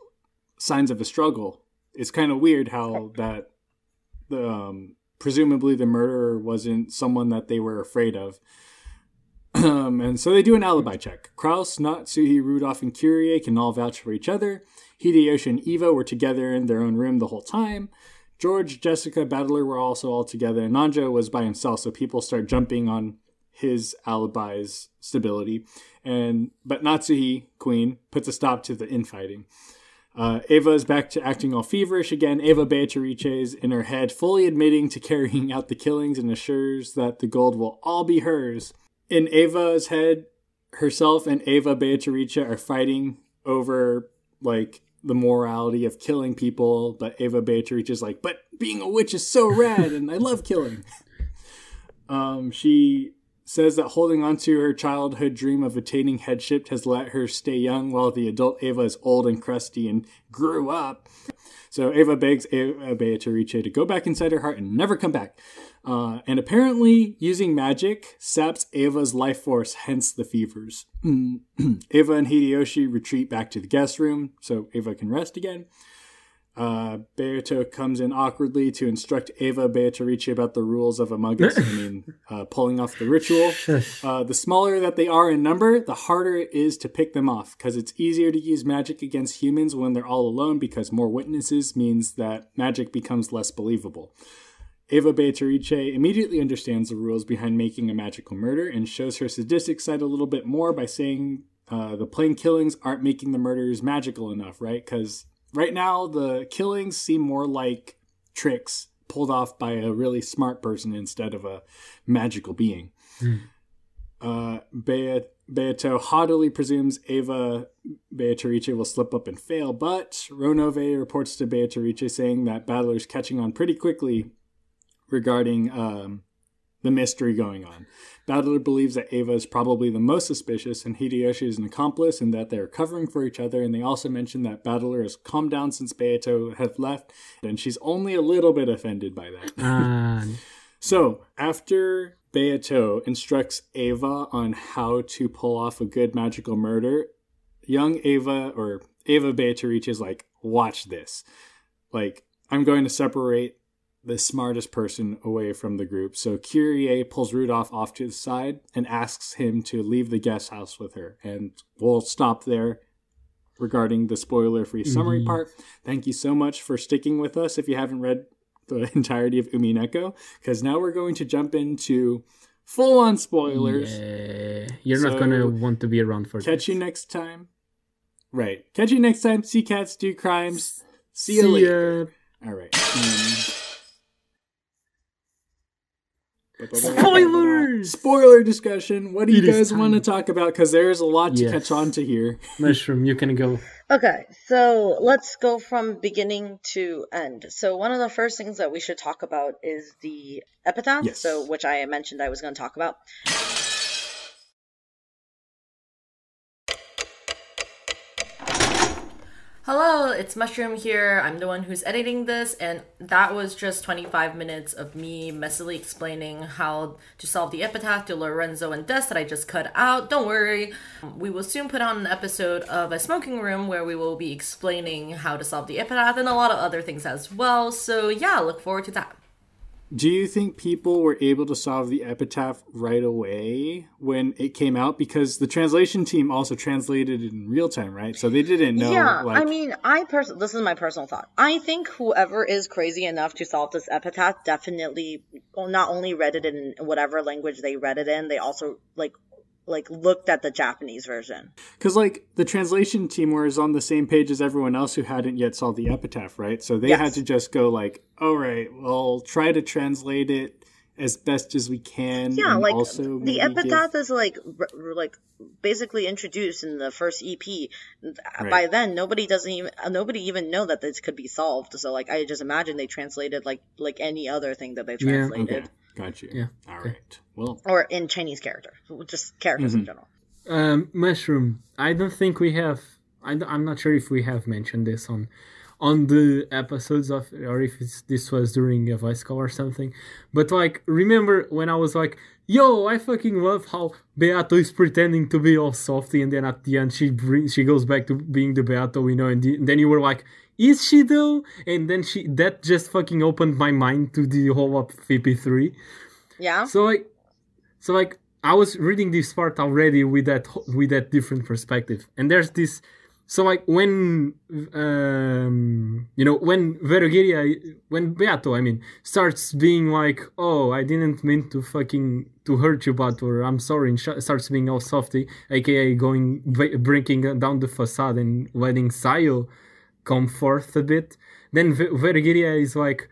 signs of a struggle. It's kind of weird how that... presumably the murderer wasn't someone that they were afraid of. And so they do an alibi check. Krauss, Natsuhi, Rudolph, and Kyrie can all vouch for each other. Hideyoshi and Eva were together in their own room the whole time. George, Jessica, Battler were also all together. And Nanjo was by himself, so people start jumping on his alibi's stability. But Natsuhi, Queen, puts a stop to the infighting. Eva is back to acting all feverish again. Eva Beatrice is in her head, fully admitting to carrying out the killings and assures that the gold will all be hers. In Eva's head, herself and Eva Beatrice are fighting over, like, the morality of killing people. But Eva Beatrice is like, but being a witch is so rad and I love killing. She says that holding on to her childhood dream of attaining headship has let her stay young while the adult Eva is old and crusty and grew up. So Eva begs Eva Beatrice to go back inside her heart and never come back. And apparently, using magic saps Eva's life force, hence the fevers. Eva and Hideyoshi retreat back to the guest room, so Eva can rest again. Beato comes in awkwardly to instruct Eva Beatrice about the rules of Among Us, pulling off the ritual. The smaller that they are in number, the harder it is to pick them off, because it's easier to use magic against humans when they're all alone, because more witnesses means that magic becomes less believable. Eva Beatrice immediately understands the rules behind making a magical murder and shows her sadistic side a little bit more by saying the plain killings aren't making the murders magical enough, right? Because right now, the killings seem more like tricks pulled off by a really smart person instead of a magical being. Beato haughtily presumes Eva Beatrice will slip up and fail, but Ronove reports to Beatrice saying that Battler's catching on pretty quickly regarding the mystery going on. Battler believes that Eva is probably the most suspicious and Hideyoshi is an accomplice and that they're covering for each other, and they also mention that Battler has calmed down since Beato had left, and she's only a little bit offended by that. So, after Beato instructs Eva on how to pull off a good magical murder, young Eva, or Eva Beatrice, is like, watch this. Like, I'm going to separate the smartest person away from the group. So Curie pulls Rudolph off to the side and asks him to leave the guest house with her. And we'll stop there regarding the spoiler-free summary part. Thank you so much for sticking with us if you haven't read the entirety of Umineko, because now we're going to jump into full-on spoilers. You're not going to want to be around for catch this. You next time. Right. Catch you next time. See cats do crimes. See you later. Ya. All right. Spoilers! Spoiler discussion. What do you guys want to talk about? Because there's a lot to catch on to here. Mushroom, you can go. Okay, so let's go from beginning to end. So one of the first things that we should talk about is the epitaph, so which I mentioned I was going to talk about. Hello, it's Mushroom here. I'm the one who's editing this, and that was just 25 minutes of me messily explaining how to solve the epitaph to Lorenzo and Des that I just cut out. Don't worry. We will soon put on an episode of A Smoking Room where we will be explaining how to solve the epitaph and a lot of other things as well. So yeah, look forward to that. Do you think people were able to solve the epitaph right away when it came out? Because the translation team also translated it in real time, right? So they didn't know. Yeah, I mean, this is my personal thought. I think whoever is crazy enough to solve this epitaph definitely not only read it in whatever language they read it in, they also like looked at the Japanese version. Because the translation team was on the same page as everyone else who hadn't yet solved the epitaph, right? So they had to just go all right, well, try to translate it as best as we can. Yeah, also the epitaph is basically introduced in the first EP. Right. By then, nobody even know that this could be solved. So I just imagine they translated like any other thing that they translated. Yeah, okay. Got you. Yeah. All right. Well, or in Chinese characters in general. Mushroom, I don't think we have. I'm not sure if we have mentioned this on the episodes of, or if this was during a voice call or something. But remember when I was like, "Yo, I fucking love how Beato is pretending to be all softy, and then at the end she goes back to being the Beato we know." And then you were like, "Is she though?" And then that just fucking opened my mind to the whole of VP3. Yeah. So I was reading this part already with that different perspective. And there's this. So when when Beato, I mean, starts being like, "Oh, I didn't mean to fucking to hurt you, but or I'm sorry," and starts being all softy, aka breaking down the facade and letting Sayo come forth a bit. Then Virgilia is like,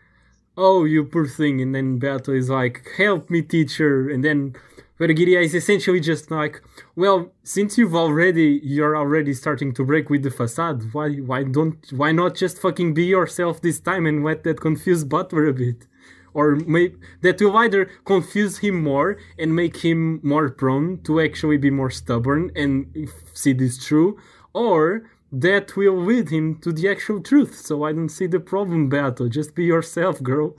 "Oh, you poor thing," and then Beato is like, "Help me, teacher," and then Virgilia is essentially just like, "Well, since you're already starting to break with the facade, why not just fucking be yourself this time and let that confuse Butler a bit?" Or maybe that will either confuse him more and make him more prone to actually be more stubborn and see this through, or that will lead him to the actual truth. So I don't see the problem, Beato. Just be yourself, girl.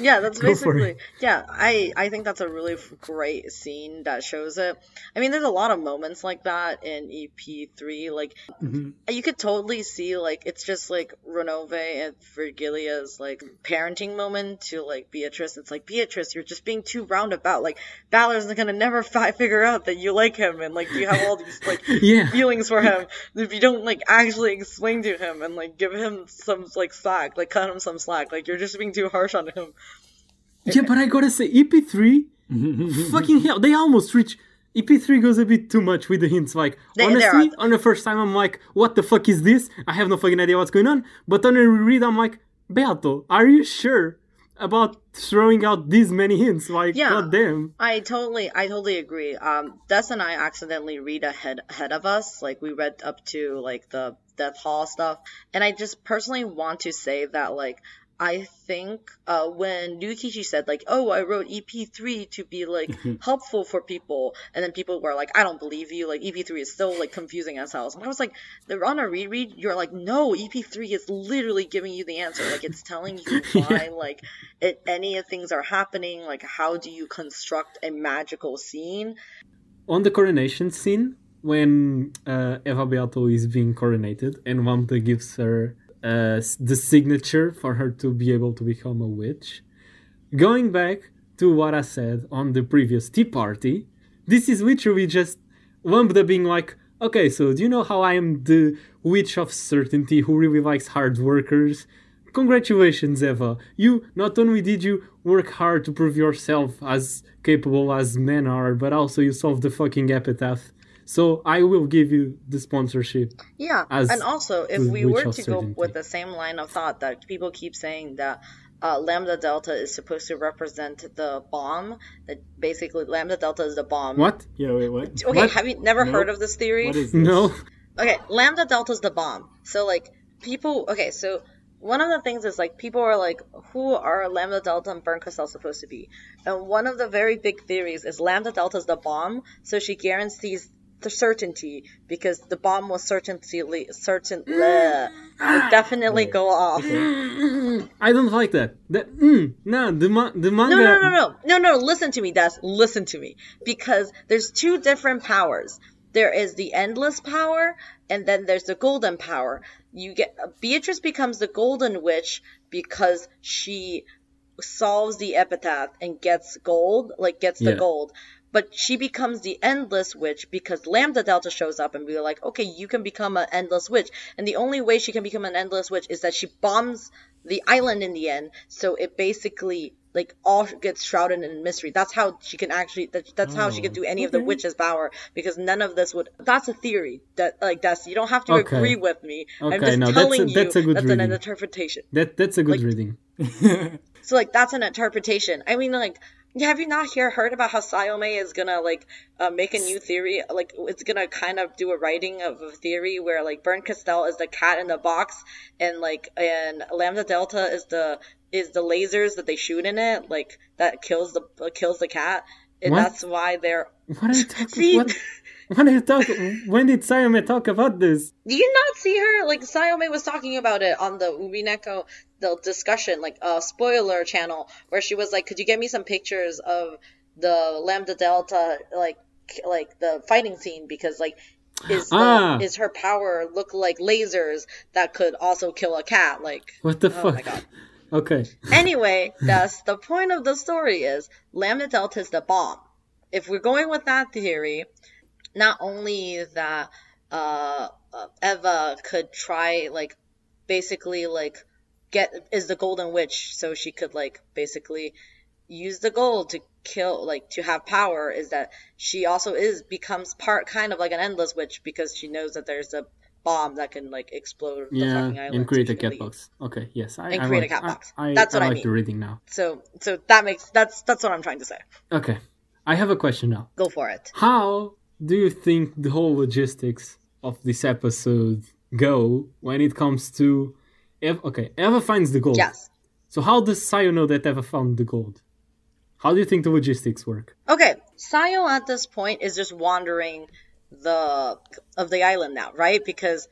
Yeah, that's basically... Yeah, I think that's a really great scene that shows it. I mean, there's a lot of moments like that in EP3. Like, you could totally see, like, it's just, like, Ronove and Virgilia's, like, parenting moment to, like, Beatrice. It's like, Beatrice, you're just being too roundabout. Like, Balor's gonna never figure out that you like him and, like, you have all these, like, feelings for him. If you don't, like, actually explain to him and like give him some like slack, like cut him some slack, like you're just being too harsh on him. Yeah, but I gotta say, EP3 fucking hell, they almost reach. EP3 goes a bit too much with the hints. Like, honestly, on the first time I'm like, what the fuck is this? I have no fucking idea what's going on. But on a reread I'm like, Beato, are you sure about throwing out these many hints? Like, yeah, goddamn. I totally agree. Des and I accidentally read ahead of us. Like, we read up to, like, the Death Hall stuff. And I just personally want to say that, like, I think when Yukichi said, like, oh, I wrote EP3 to be, like, helpful for people, and then people were like, I don't believe you, like, EP3 is still, like, confusing as hell. And I was like, they're on a reread, you're like, no, EP3 is literally giving you the answer. Like, it's telling you why, like, any of things are happening, like, how do you construct a magical scene? On the coronation scene, when Eva Beato is being coronated, and Lambda gives her... the signature for her to be able to become a witch. Going back to what I said on the previous tea party, this is literally just Lambda being like, okay, so do you know how I am the witch of certainty who really likes hard workers? Congratulations, Eva. You, not only did you work hard to prove yourself as capable as men are, but also you solved the fucking epitaph. So I will give you the sponsorship. Yeah, and also, if we were to go with the same line of thought that people keep saying that Lambda Delta is supposed to represent the bomb, that basically Lambda Delta is the bomb. What? Yeah, wait, what? Okay, what? Have you never heard of this theory? What is this? No. Okay, Lambda Delta is the bomb. So, like, people... Okay, so... One of the things is, like, people are like, who are Lambda Delta and Bernkastel supposed to be? And one of the very big theories is Lambda Delta is the bomb, so she guarantees the certainty, because the bomb will definitely go off. Okay. I don't like that. The manga... No, listen to me, Des. Listen to me. Because there's two different powers. There is the endless power, and then there's the golden power. You get Beatrice becomes the Golden Witch because she solves the epitaph and gets gold, like gets the gold. But she becomes the Endless Witch because Lambda Delta shows up and be like, okay, you can become an Endless Witch. And the only way she can become an Endless Witch is that she bombs the island in the end. So it basically, like, all gets shrouded in mystery. That's how she can actually, how she can do any of the witch's power, because none of this would, that's a theory that, like, that's, you don't have to agree with me. Okay, I'm just telling you that's an interpretation. That's a good reading. So, like, that's an interpretation. I mean, like, have you not heard about how Sayome is gonna, like, make a new theory? Like, it's gonna kind of do a writing of a theory where, like, Bernkastel is the cat in the box, and, like, and Lambda Delta is the lasers that they shoot in it, like, that kills the cat, and that's why they're. When did Sayome talk about this? Did you not see her? Like, Sayome was talking about it on the Umineko discussion, like, spoiler channel, where she was like, could you get me some pictures of the Lambda Delta, like the fighting scene, because, like, is her power look like lasers that could also kill a cat? Like, what the fuck? Oh my god. Okay. Anyway, that's the point of the story is Lambda Delta is the bomb. If we're going with that theory, not only that Eva could try, like, basically, like, is the Golden Witch, so she could, like, basically use the gold to kill, like, to have power, is that she also becomes part kind of like an endless witch, because she knows that there's a bomb that can, like, explode the fucking island and create a cat box. Okay, yes, I create a cat box. That's what I mean. I like the reading now. So that makes that's what I'm trying to say. Okay, I have a question now. Go for it. How do you think the whole logistics of this episode go when it comes to Eva finds the gold. Yes. So how does Sayo know that Eva found the gold? How do you think the logistics work? Okay, Sayo at this point is just wandering the island now, right? Because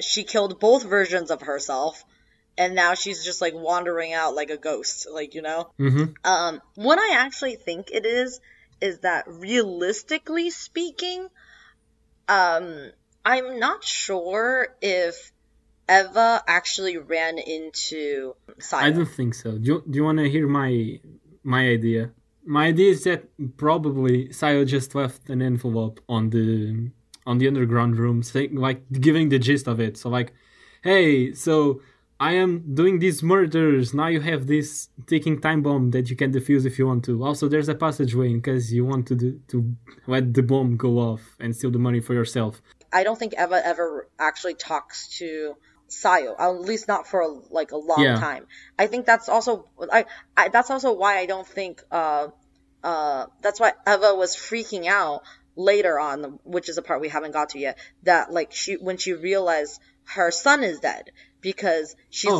she killed both versions of herself, and now she's just, like, wandering out like a ghost, like, you know? Mm-hmm. What I actually think it is that realistically speaking, I'm not sure if Eva actually ran into Sayo. I don't think so. Do you want to hear my idea? My idea is that probably Sayo just left an envelope on the underground room, saying, like, giving the gist of it. So, like, hey, so I am doing these murders. Now you have this ticking time bomb that you can defuse if you want to. Also, there's a passageway in case you want to let the bomb go off and steal the money for yourself. I don't think Eva ever actually talks to Sayo, at least not for like a long time. I think that's also that's also why I don't think that's why Eva was freaking out later on, which is a part we haven't got to yet. That like when she realized her son is dead, because she's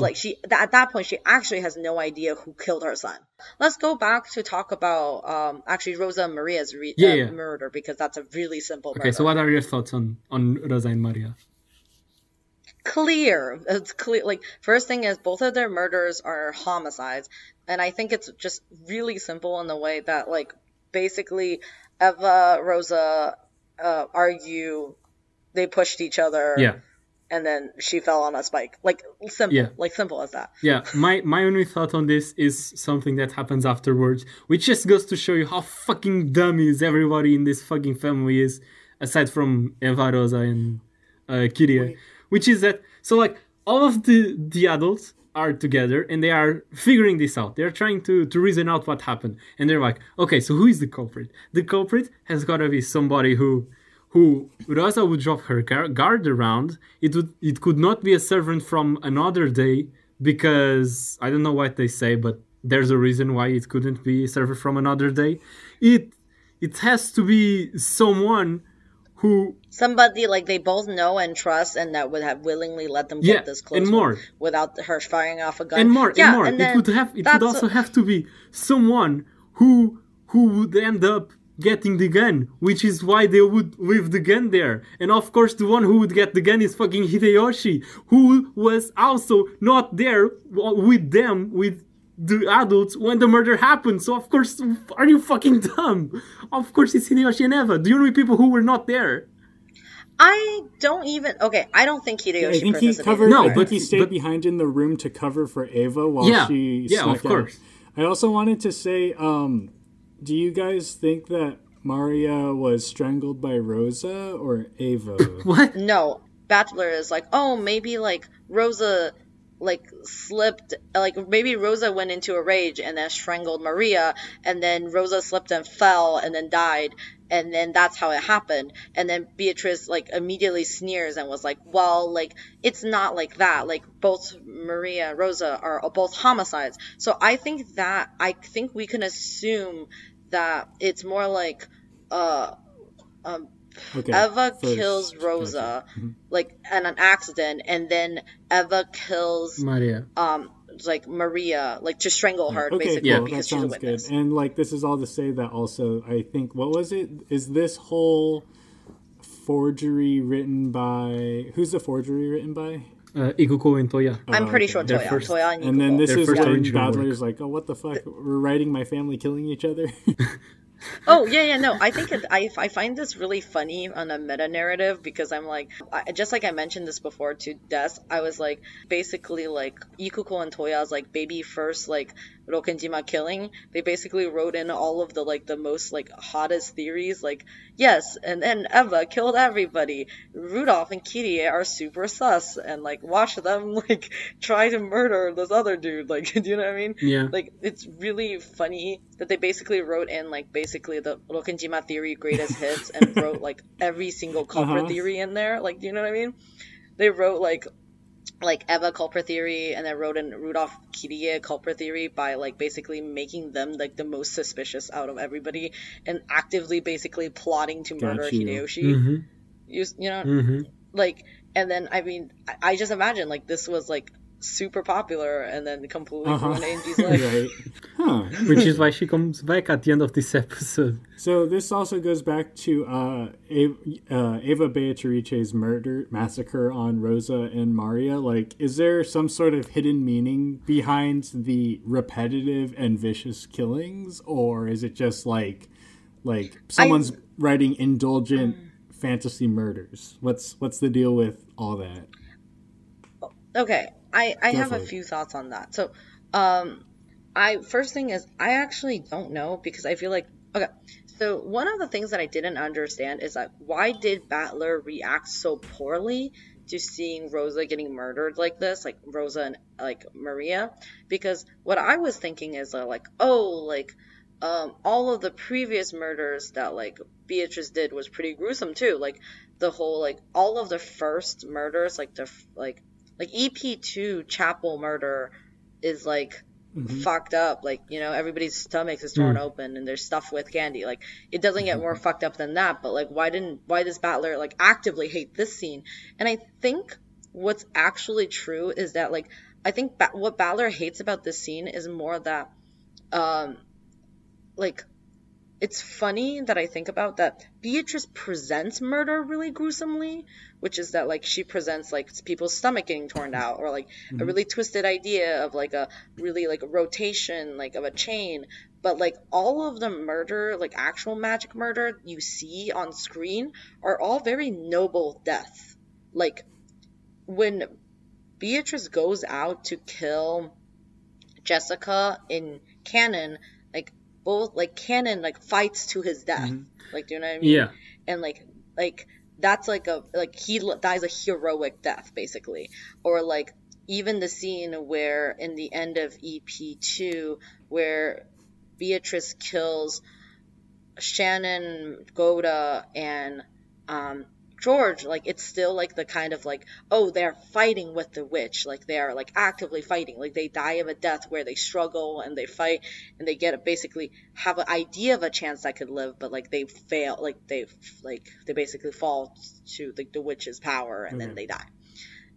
at that point she actually has no idea who killed her son. Let's go back to talk about actually Rosa and Maria's murder, because that's a really simple murder. Okay, so what are your thoughts on Rosa and Maria? It's clear, like, first thing is both of their murders are homicides, and I think it's just really simple in the way that, like, basically Eva, Rosa argue, they pushed each other, and then she fell on a spike. Like, simple, like, simple as that. Yeah, my only thought on this is something that happens afterwards, which just goes to show you how fucking dummies everybody in this fucking family is, aside from Eva, Rosa, and Curio. Wait. Which is that, so, like, all of the adults are together and they are figuring this out. They're trying to reason out what happened. And they're like, okay, so who is the culprit? The culprit has got to be somebody who Rosa would drop her guard around. It could not be a servant from another day, because I don't know what they say, but there's a reason why it couldn't be a servant from another day. It has to be someone who somebody like they both know and trust, and that would have willingly let them get this close and more without her firing off a gun and more. And it would have have to be someone who would end up getting the gun, which is why they would leave the gun there. And of course, the one who would get the gun is fucking Hideyoshi, who was also not there with them, with the adults, when the murder happened. So of course, are you fucking dumb? Of course it's Hideyoshi and Eva, the only people who were not there. I don't think Hideyoshi participated. But he stayed behind in the room to cover for Eva while she snuck out. Course. I also wanted to say, do you guys think that Maria was strangled by Rosa or Eva? What? No, Battler is like, maybe like Rosa slipped, like maybe Rosa went into a rage and then strangled Maria, and then Rosa slipped and fell and then died, and then that's how it happened. And then Beatrice immediately sneers and was like, well, like it's not like that, like both Maria and Rosa are both homicides. So I think we can assume that it's more like Eva kills Rosa, like, in an accident, and then Eva kills Maria, to strangle her, basically, because she's a witness. Good. And, like, this is all to say that also, I think, what was it? Is this whole forgery written by... Who's the forgery written by? Ikuko and Toya. I'm pretty sure Toya. First, Toya and Ikuko. And then this is when Battler's like, what the fuck? We're writing my family killing each other? No, I think I find this really funny on a meta narrative, because I'm like, just like I mentioned this before to Des, I was like, basically like Ikuko and Toya's like baby first like Rokkenjima killing, they basically wrote in all of the like the most like hottest theories, like, yes, and then Eva killed everybody, Rudolph and Kitty are super sus, and like watch them like try to murder this other dude, like, do you know what I mean? Yeah, like it's really funny that they basically wrote in like basically the Rokkenjima theory greatest hits and wrote like every single culprit theory in there, like, do you know what I mean? They wrote like Eva culprit theory, and then wrote in Rudolph Kirie culprit theory by like basically making them like the most suspicious out of everybody and actively basically plotting to murder Hideyoshi. Mm-hmm. You know, like, and then I mean I just imagine like this was like super popular and then completely ruined Angie's life. Right. Huh. Which is why she comes back at the end of this episode. So this also goes back to Eva Beatrice's massacre on Rosa and Maria. Like, is there some sort of hidden meaning behind the repetitive and vicious killings? Or is it just like someone's writing indulgent fantasy murders? What's the deal with all that? Okay, I have a few thoughts on that. So, first thing is, I actually don't know, because I feel like, okay, so one of the things that I didn't understand is that why did Battler react so poorly to seeing Rosa getting murdered like this, like Rosa and like Maria? Because what I was thinking is all of the previous murders that like Beatrice did was pretty gruesome too. Like the whole, like all of the first murders, like EP2 chapel murder is like fucked up. Like, you know, everybody's stomachs is torn open and there's stuff with candy. Like, it doesn't get more fucked up than that. But like, why does Battler like actively hate this scene? And I think what's actually true is that like, I think what Battler hates about this scene is more that, like, it's funny that I think about that Beatrice presents murder really gruesomely, which is that like she presents like people's stomach getting torn out, or like a really twisted idea of like a really like rotation like of a chain. But like all of the murder, like actual magic murder you see on screen, are all very noble death. Like when Beatrice goes out to kill Jessica in canon, both like Canon like fights to his death, like, do you know what I mean? Yeah. And like that's like a he dies a heroic death basically. Or like even the scene where in the end of EP2 where Beatrice kills Shannon, Goda, and George, like it's still like the kind of like, oh, they're fighting with the witch, like they are like actively fighting, like they die of a death where they struggle and they fight and they get basically have an idea of a chance that could live, but like they fail, like they basically fall to like the witch's power and then they die.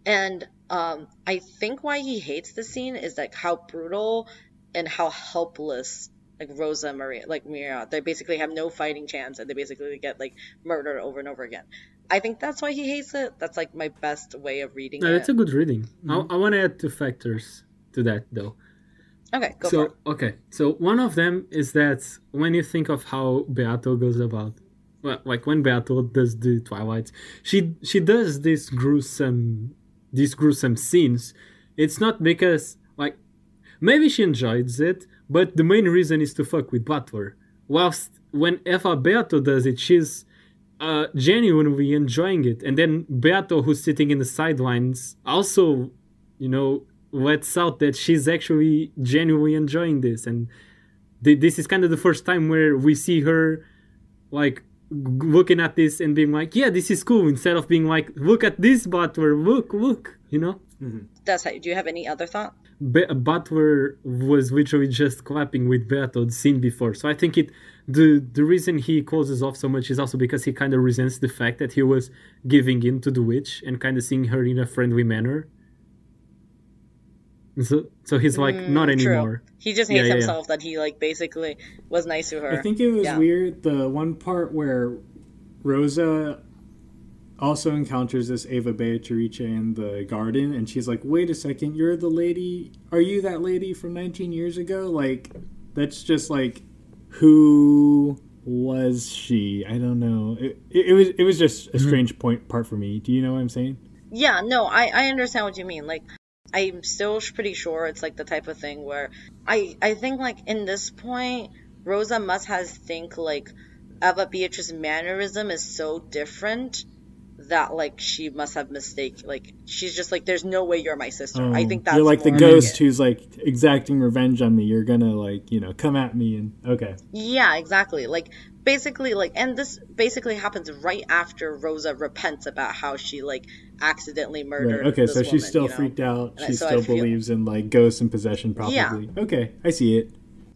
And I think why he hates the scene is like how brutal and how helpless like Rosa and Maria, like Mira, they basically have no fighting chance and they basically get like murdered over and over again. I think that's why he hates it. That's like my best way of reading it. It's a good reading. I want to add two factors to that though. Okay, go for it. Okay, so one of them is that when you think of how Beato goes about, well, like when Beato does the Twilights, she does these gruesome scenes. It's not because like maybe she enjoys it, but the main reason is to fuck with Battler. Whilst when Eva Beato does it, she's genuinely enjoying it. And then Beato, who's sitting in the sidelines, also, you know, lets out that she's actually genuinely enjoying this. And this is kind of the first time where we see her, like, looking at this and being like, yeah, this is cool, instead of being like, look at this, Battler, look, you know? Mm-hmm. Do you have any other thought? Battler was literally just clapping with Beato the scene before, so I think the reason he closes off so much is also because he kind of resents the fact that he was giving in to the witch and kind of seeing her in a friendly manner. So he's like, not anymore. True. He just hates himself that he like basically was nice to her. I think it was weird, the one part where Rosa also encounters this Eva Beatrice in the garden, and she's like, wait a second, you're the lady, are you that lady from 19 years ago? Like, that's just like, who was she? I don't know. It was just a strange part for me. Do you know what I'm saying? Yeah, no, I understand what you mean. Like, I'm still pretty sure it's like the type of thing where I think like in this point, Rosa must has think like Eva Beatrice's mannerism is so different that like she must have mistaken, like she's just like, there's no way you're my sister. I think that's, you're like the ghost who's like exacting revenge on me, you're gonna like, you know, come at me. And okay, yeah, exactly, like basically like, and this basically happens right after Rosa repents about how she like accidentally murdered right. Okay, this so woman, she's still freaked out, she still believes in like ghosts and possession probably. Okay, I see it.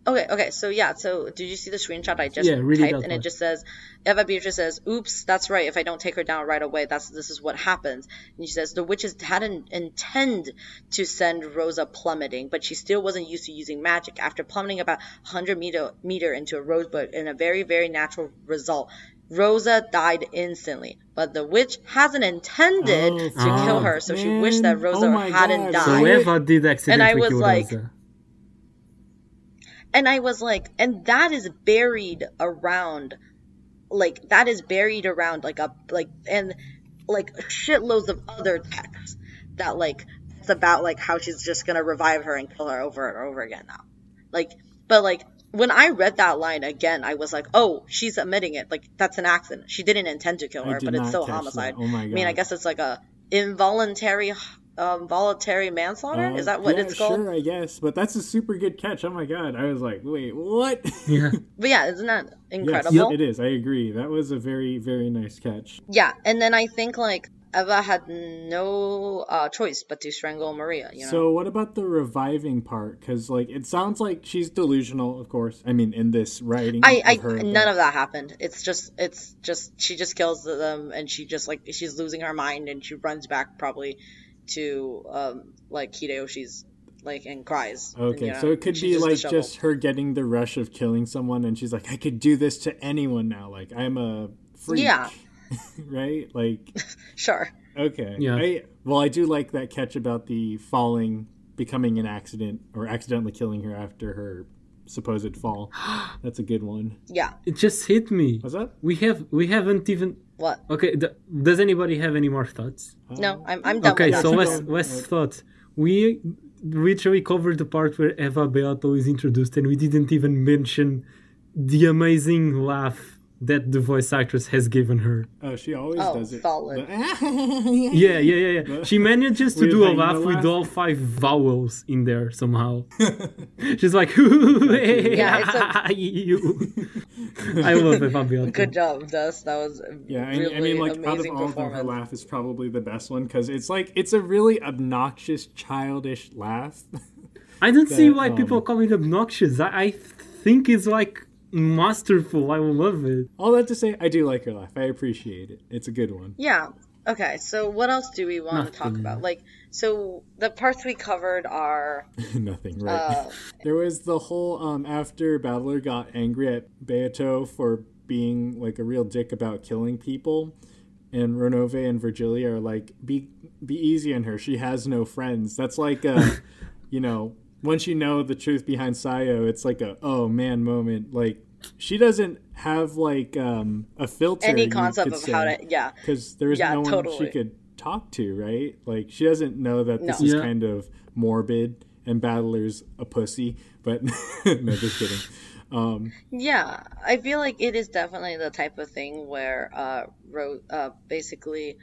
Okay, so yeah, so did you see the screenshot I just typed? And it just says, Eva Beatrice says, oops, that's right, if I don't take her down right away, this is what happens. And she says, the witches didn't intend to send Rosa plummeting, but she still wasn't used to using magic. After plummeting about 100 meters into a rosebud in a very, very natural result, Rosa died instantly, but the witch hasn't intended to kill her, so she wished that Rosa hadn't died. So Eva did accidentally kill Rosa. And I was like, and that is buried around, like, and, like, shitloads of other texts that, like, it's about, like, how she's just gonna revive her and kill her over and over again now. Like, but, like, when I read that line again, I was like, oh, she's admitting it. Like, that's an accident. She didn't intend to kill her, but it's still homicide. Oh my God. I mean, I guess it's like a involuntary voluntary manslaughter? Is that what it's called? Sure, I guess. But that's a super good catch. Oh my God. I was like, wait, what? Yeah. But yeah, isn't that incredible? Yes, it is. I agree. That was a very, very nice catch. Yeah. And then I think, like, Eva had no choice but to strangle Maria, you know? So what about the reviving part? Because, like, it sounds like she's delusional, of course. I mean, in this writing of her. None of that happened. It's just, she just kills them, and she just, like, she's losing her mind, and she runs back probably to, like, Hideyoshi's, like, and cries. Okay, and, you know, so it could be, like, just her getting the rush of killing someone, and she's like, I could do this to anyone now. Like, I'm a freak. Yeah. Right? Like, sure. Okay. Yeah. I do like that catch about the falling becoming an accident or accidentally killing her after her supposed fall. That's a good one. Yeah. It just hit me. What's that? We haven't even. What? Okay. Does anybody have any more thoughts? No, I'm done. Okay. With so Wes thoughts. We literally covered the part where Eva Beato is introduced, and we didn't even mention the amazing laugh that the voice actress has given her. Oh, she always does it. Solid. Yeah. She manages to do a laugh with all 5 vowels in there somehow. She's like, I love Eva Beatrice. Good job, Dust. That was really amazing. Out of all of them, her laugh is probably the best one because it's like, it's a really obnoxious, childish laugh. I don't see why people call it obnoxious. I think it's like masterful. I love it. All that to say, I do like her laugh. I appreciate it. It's a good one. Yeah. Okay, so what else do we want to talk about? Like, so the parts we covered are nothing, right? There was the whole after Battler got angry at Beato for being like a real dick about killing people, and Ronove and Virgilia are like, be easy on her, she has no friends. That's like you know, once you know the truth behind Sayo, it's like a oh man moment. Like, she doesn't have like a filter, any concept of how to because there is no one she could talk to, right? Like, she doesn't know that this is kind of morbid and Battler's a pussy, but no, just kidding. I feel like it is definitely the type of thing where basically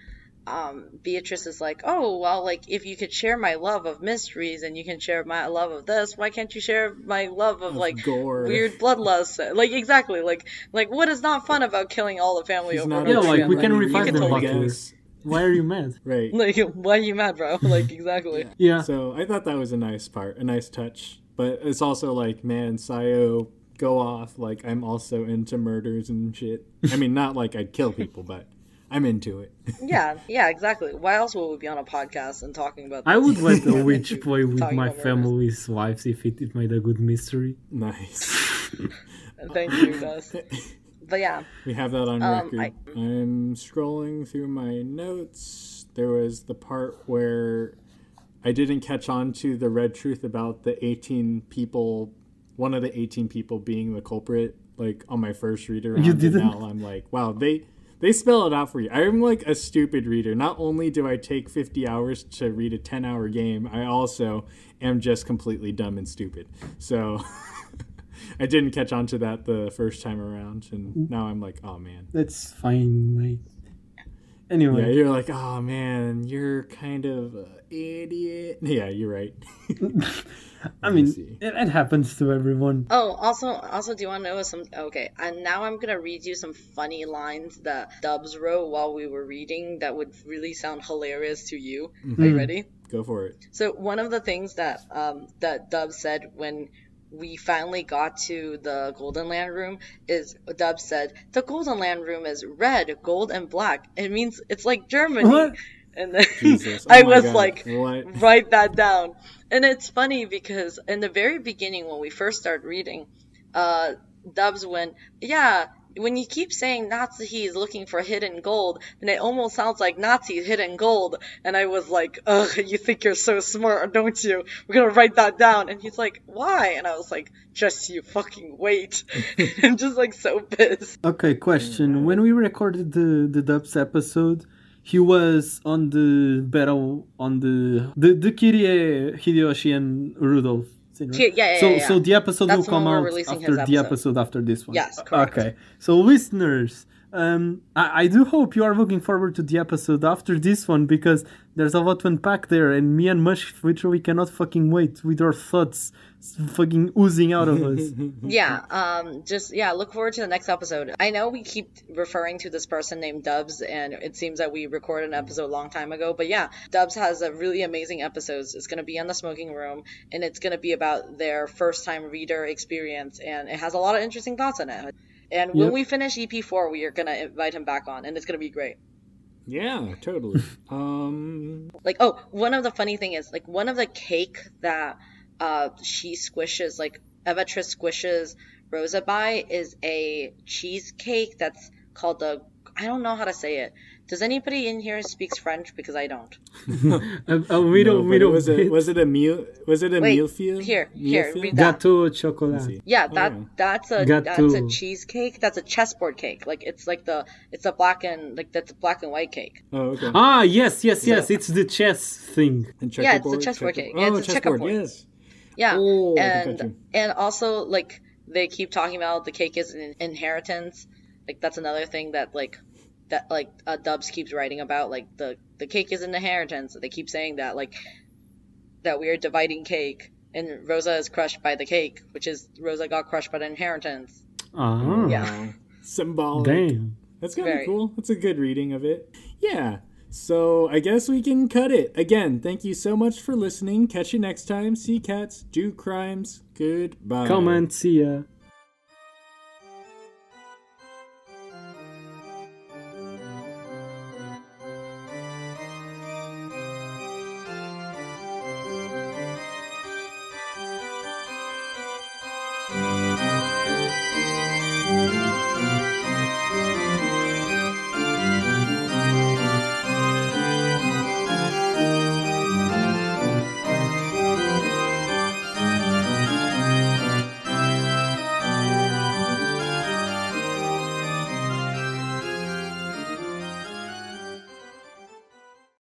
Beatrice is like, oh, well, like, if you could share my love of mysteries and you can share my love of this, why can't you share my love of like gore, weird bloodlust? Like, exactly. Like what is not fun about killing all the family over and over again? We can refine the podcast. Why are you mad? Right. Like, why are you mad, bro? Like, exactly. Yeah. So I thought that was a nice part, a nice touch. But it's also like, man, Sayo, go off. Like, I'm also into murders and shit. I mean, not like I'd kill people, but I'm into it. yeah, exactly. Why else would we be on a podcast and talking about this? I would let the witch play with my family's wives if it made a good mystery. Nice. Thank you, Gus. But yeah. We have that on record. I'm scrolling through my notes. There was the part where I didn't catch on to the red truth about the 18 people, one of the 18 people being the culprit, like on my first read around. You didn't? Now I'm like, wow, They spell it out for you. I'm like a stupid reader. Not only do I take 50 hours to read a 10-hour game, I also am just completely dumb and stupid. So I didn't catch on to that the first time around, and now I'm like, oh, man. That's fine. Anyway. Yeah, you're like, oh, man, you're kind of an idiot. Yeah, you're right. I mean, it happens to everyone. Oh, also, do you want to know some... Okay, and now I'm going to read you some funny lines that Dubs wrote while we were reading that would really sound hilarious to you. Mm-hmm. Are you ready? Go for it. So one of the things that Dubs said when we finally got to the Golden Land room is Dub said, the Golden Land room is red, gold, and black. It means it's like Germany. What? And then Jesus, oh I was God. Like, what? Write that down. And it's funny because in the very beginning when we first started reading, Dubs went, yeah, when you keep saying Nazi is looking for hidden gold, then it almost sounds like Nazi hidden gold. And I was like, ugh, you think you're so smart, don't you? We're going to write that down. And he's like, why? And I was like, just you fucking wait. I'm just like so pissed. Okay, question. When we recorded the Dubs episode, he was on the battle on the Kirie, Hideyoshi and Rudolph. Right? Yeah, so the episode that's will come out after the episode after this one. Yes, correct. Okay, so listeners, I do hope you are looking forward to the episode after this one because there's a lot to unpack there, and me and Mush literally cannot fucking wait with our thoughts fucking oozing out of us. Look forward to the next episode. I know we keep referring to this person named Dubs, and it seems that we recorded an episode a long time ago, but yeah, Dubs has a really amazing episode. It's going to be on the smoking room, and it's going to be about their first time reader experience, and it has a lot of interesting thoughts in it. And when we finish EP4, we are going to invite him back on, and it's going to be great. Yeah, totally. One of the funny thing is, like, one of the cake that she squishes, like, Beatrice squishes Rosa by is a cheesecake that's called the, I don't know how to say it. Does anybody in here speaks French? Because I don't. Was it a meal? Here, read that. Gâteau au chocolat. Yeah, that's a cheesecake. That's a chessboard cake. Like it's a black and black and white cake. Oh, okay. Ah, yes. It's the chess thing. Yeah, it's the chessboard cake. Oh, it's a checkerboard. Yes. Yeah, oh, and also like they keep talking about the cake is an inheritance. Like that's another thing that Dubs keeps writing about, like the cake is an inheritance. They keep saying that, like that we are dividing cake, and Rosa is crushed by the cake, which is Rosa got crushed by the inheritance. Oh, yeah, symbolic. Damn, that's gonna be cool. That's a good reading of it. Yeah. So I guess we can cut it. Again, thank you so much for listening. Catch you next time. See cats, do crimes. Goodbye. Comment. See ya.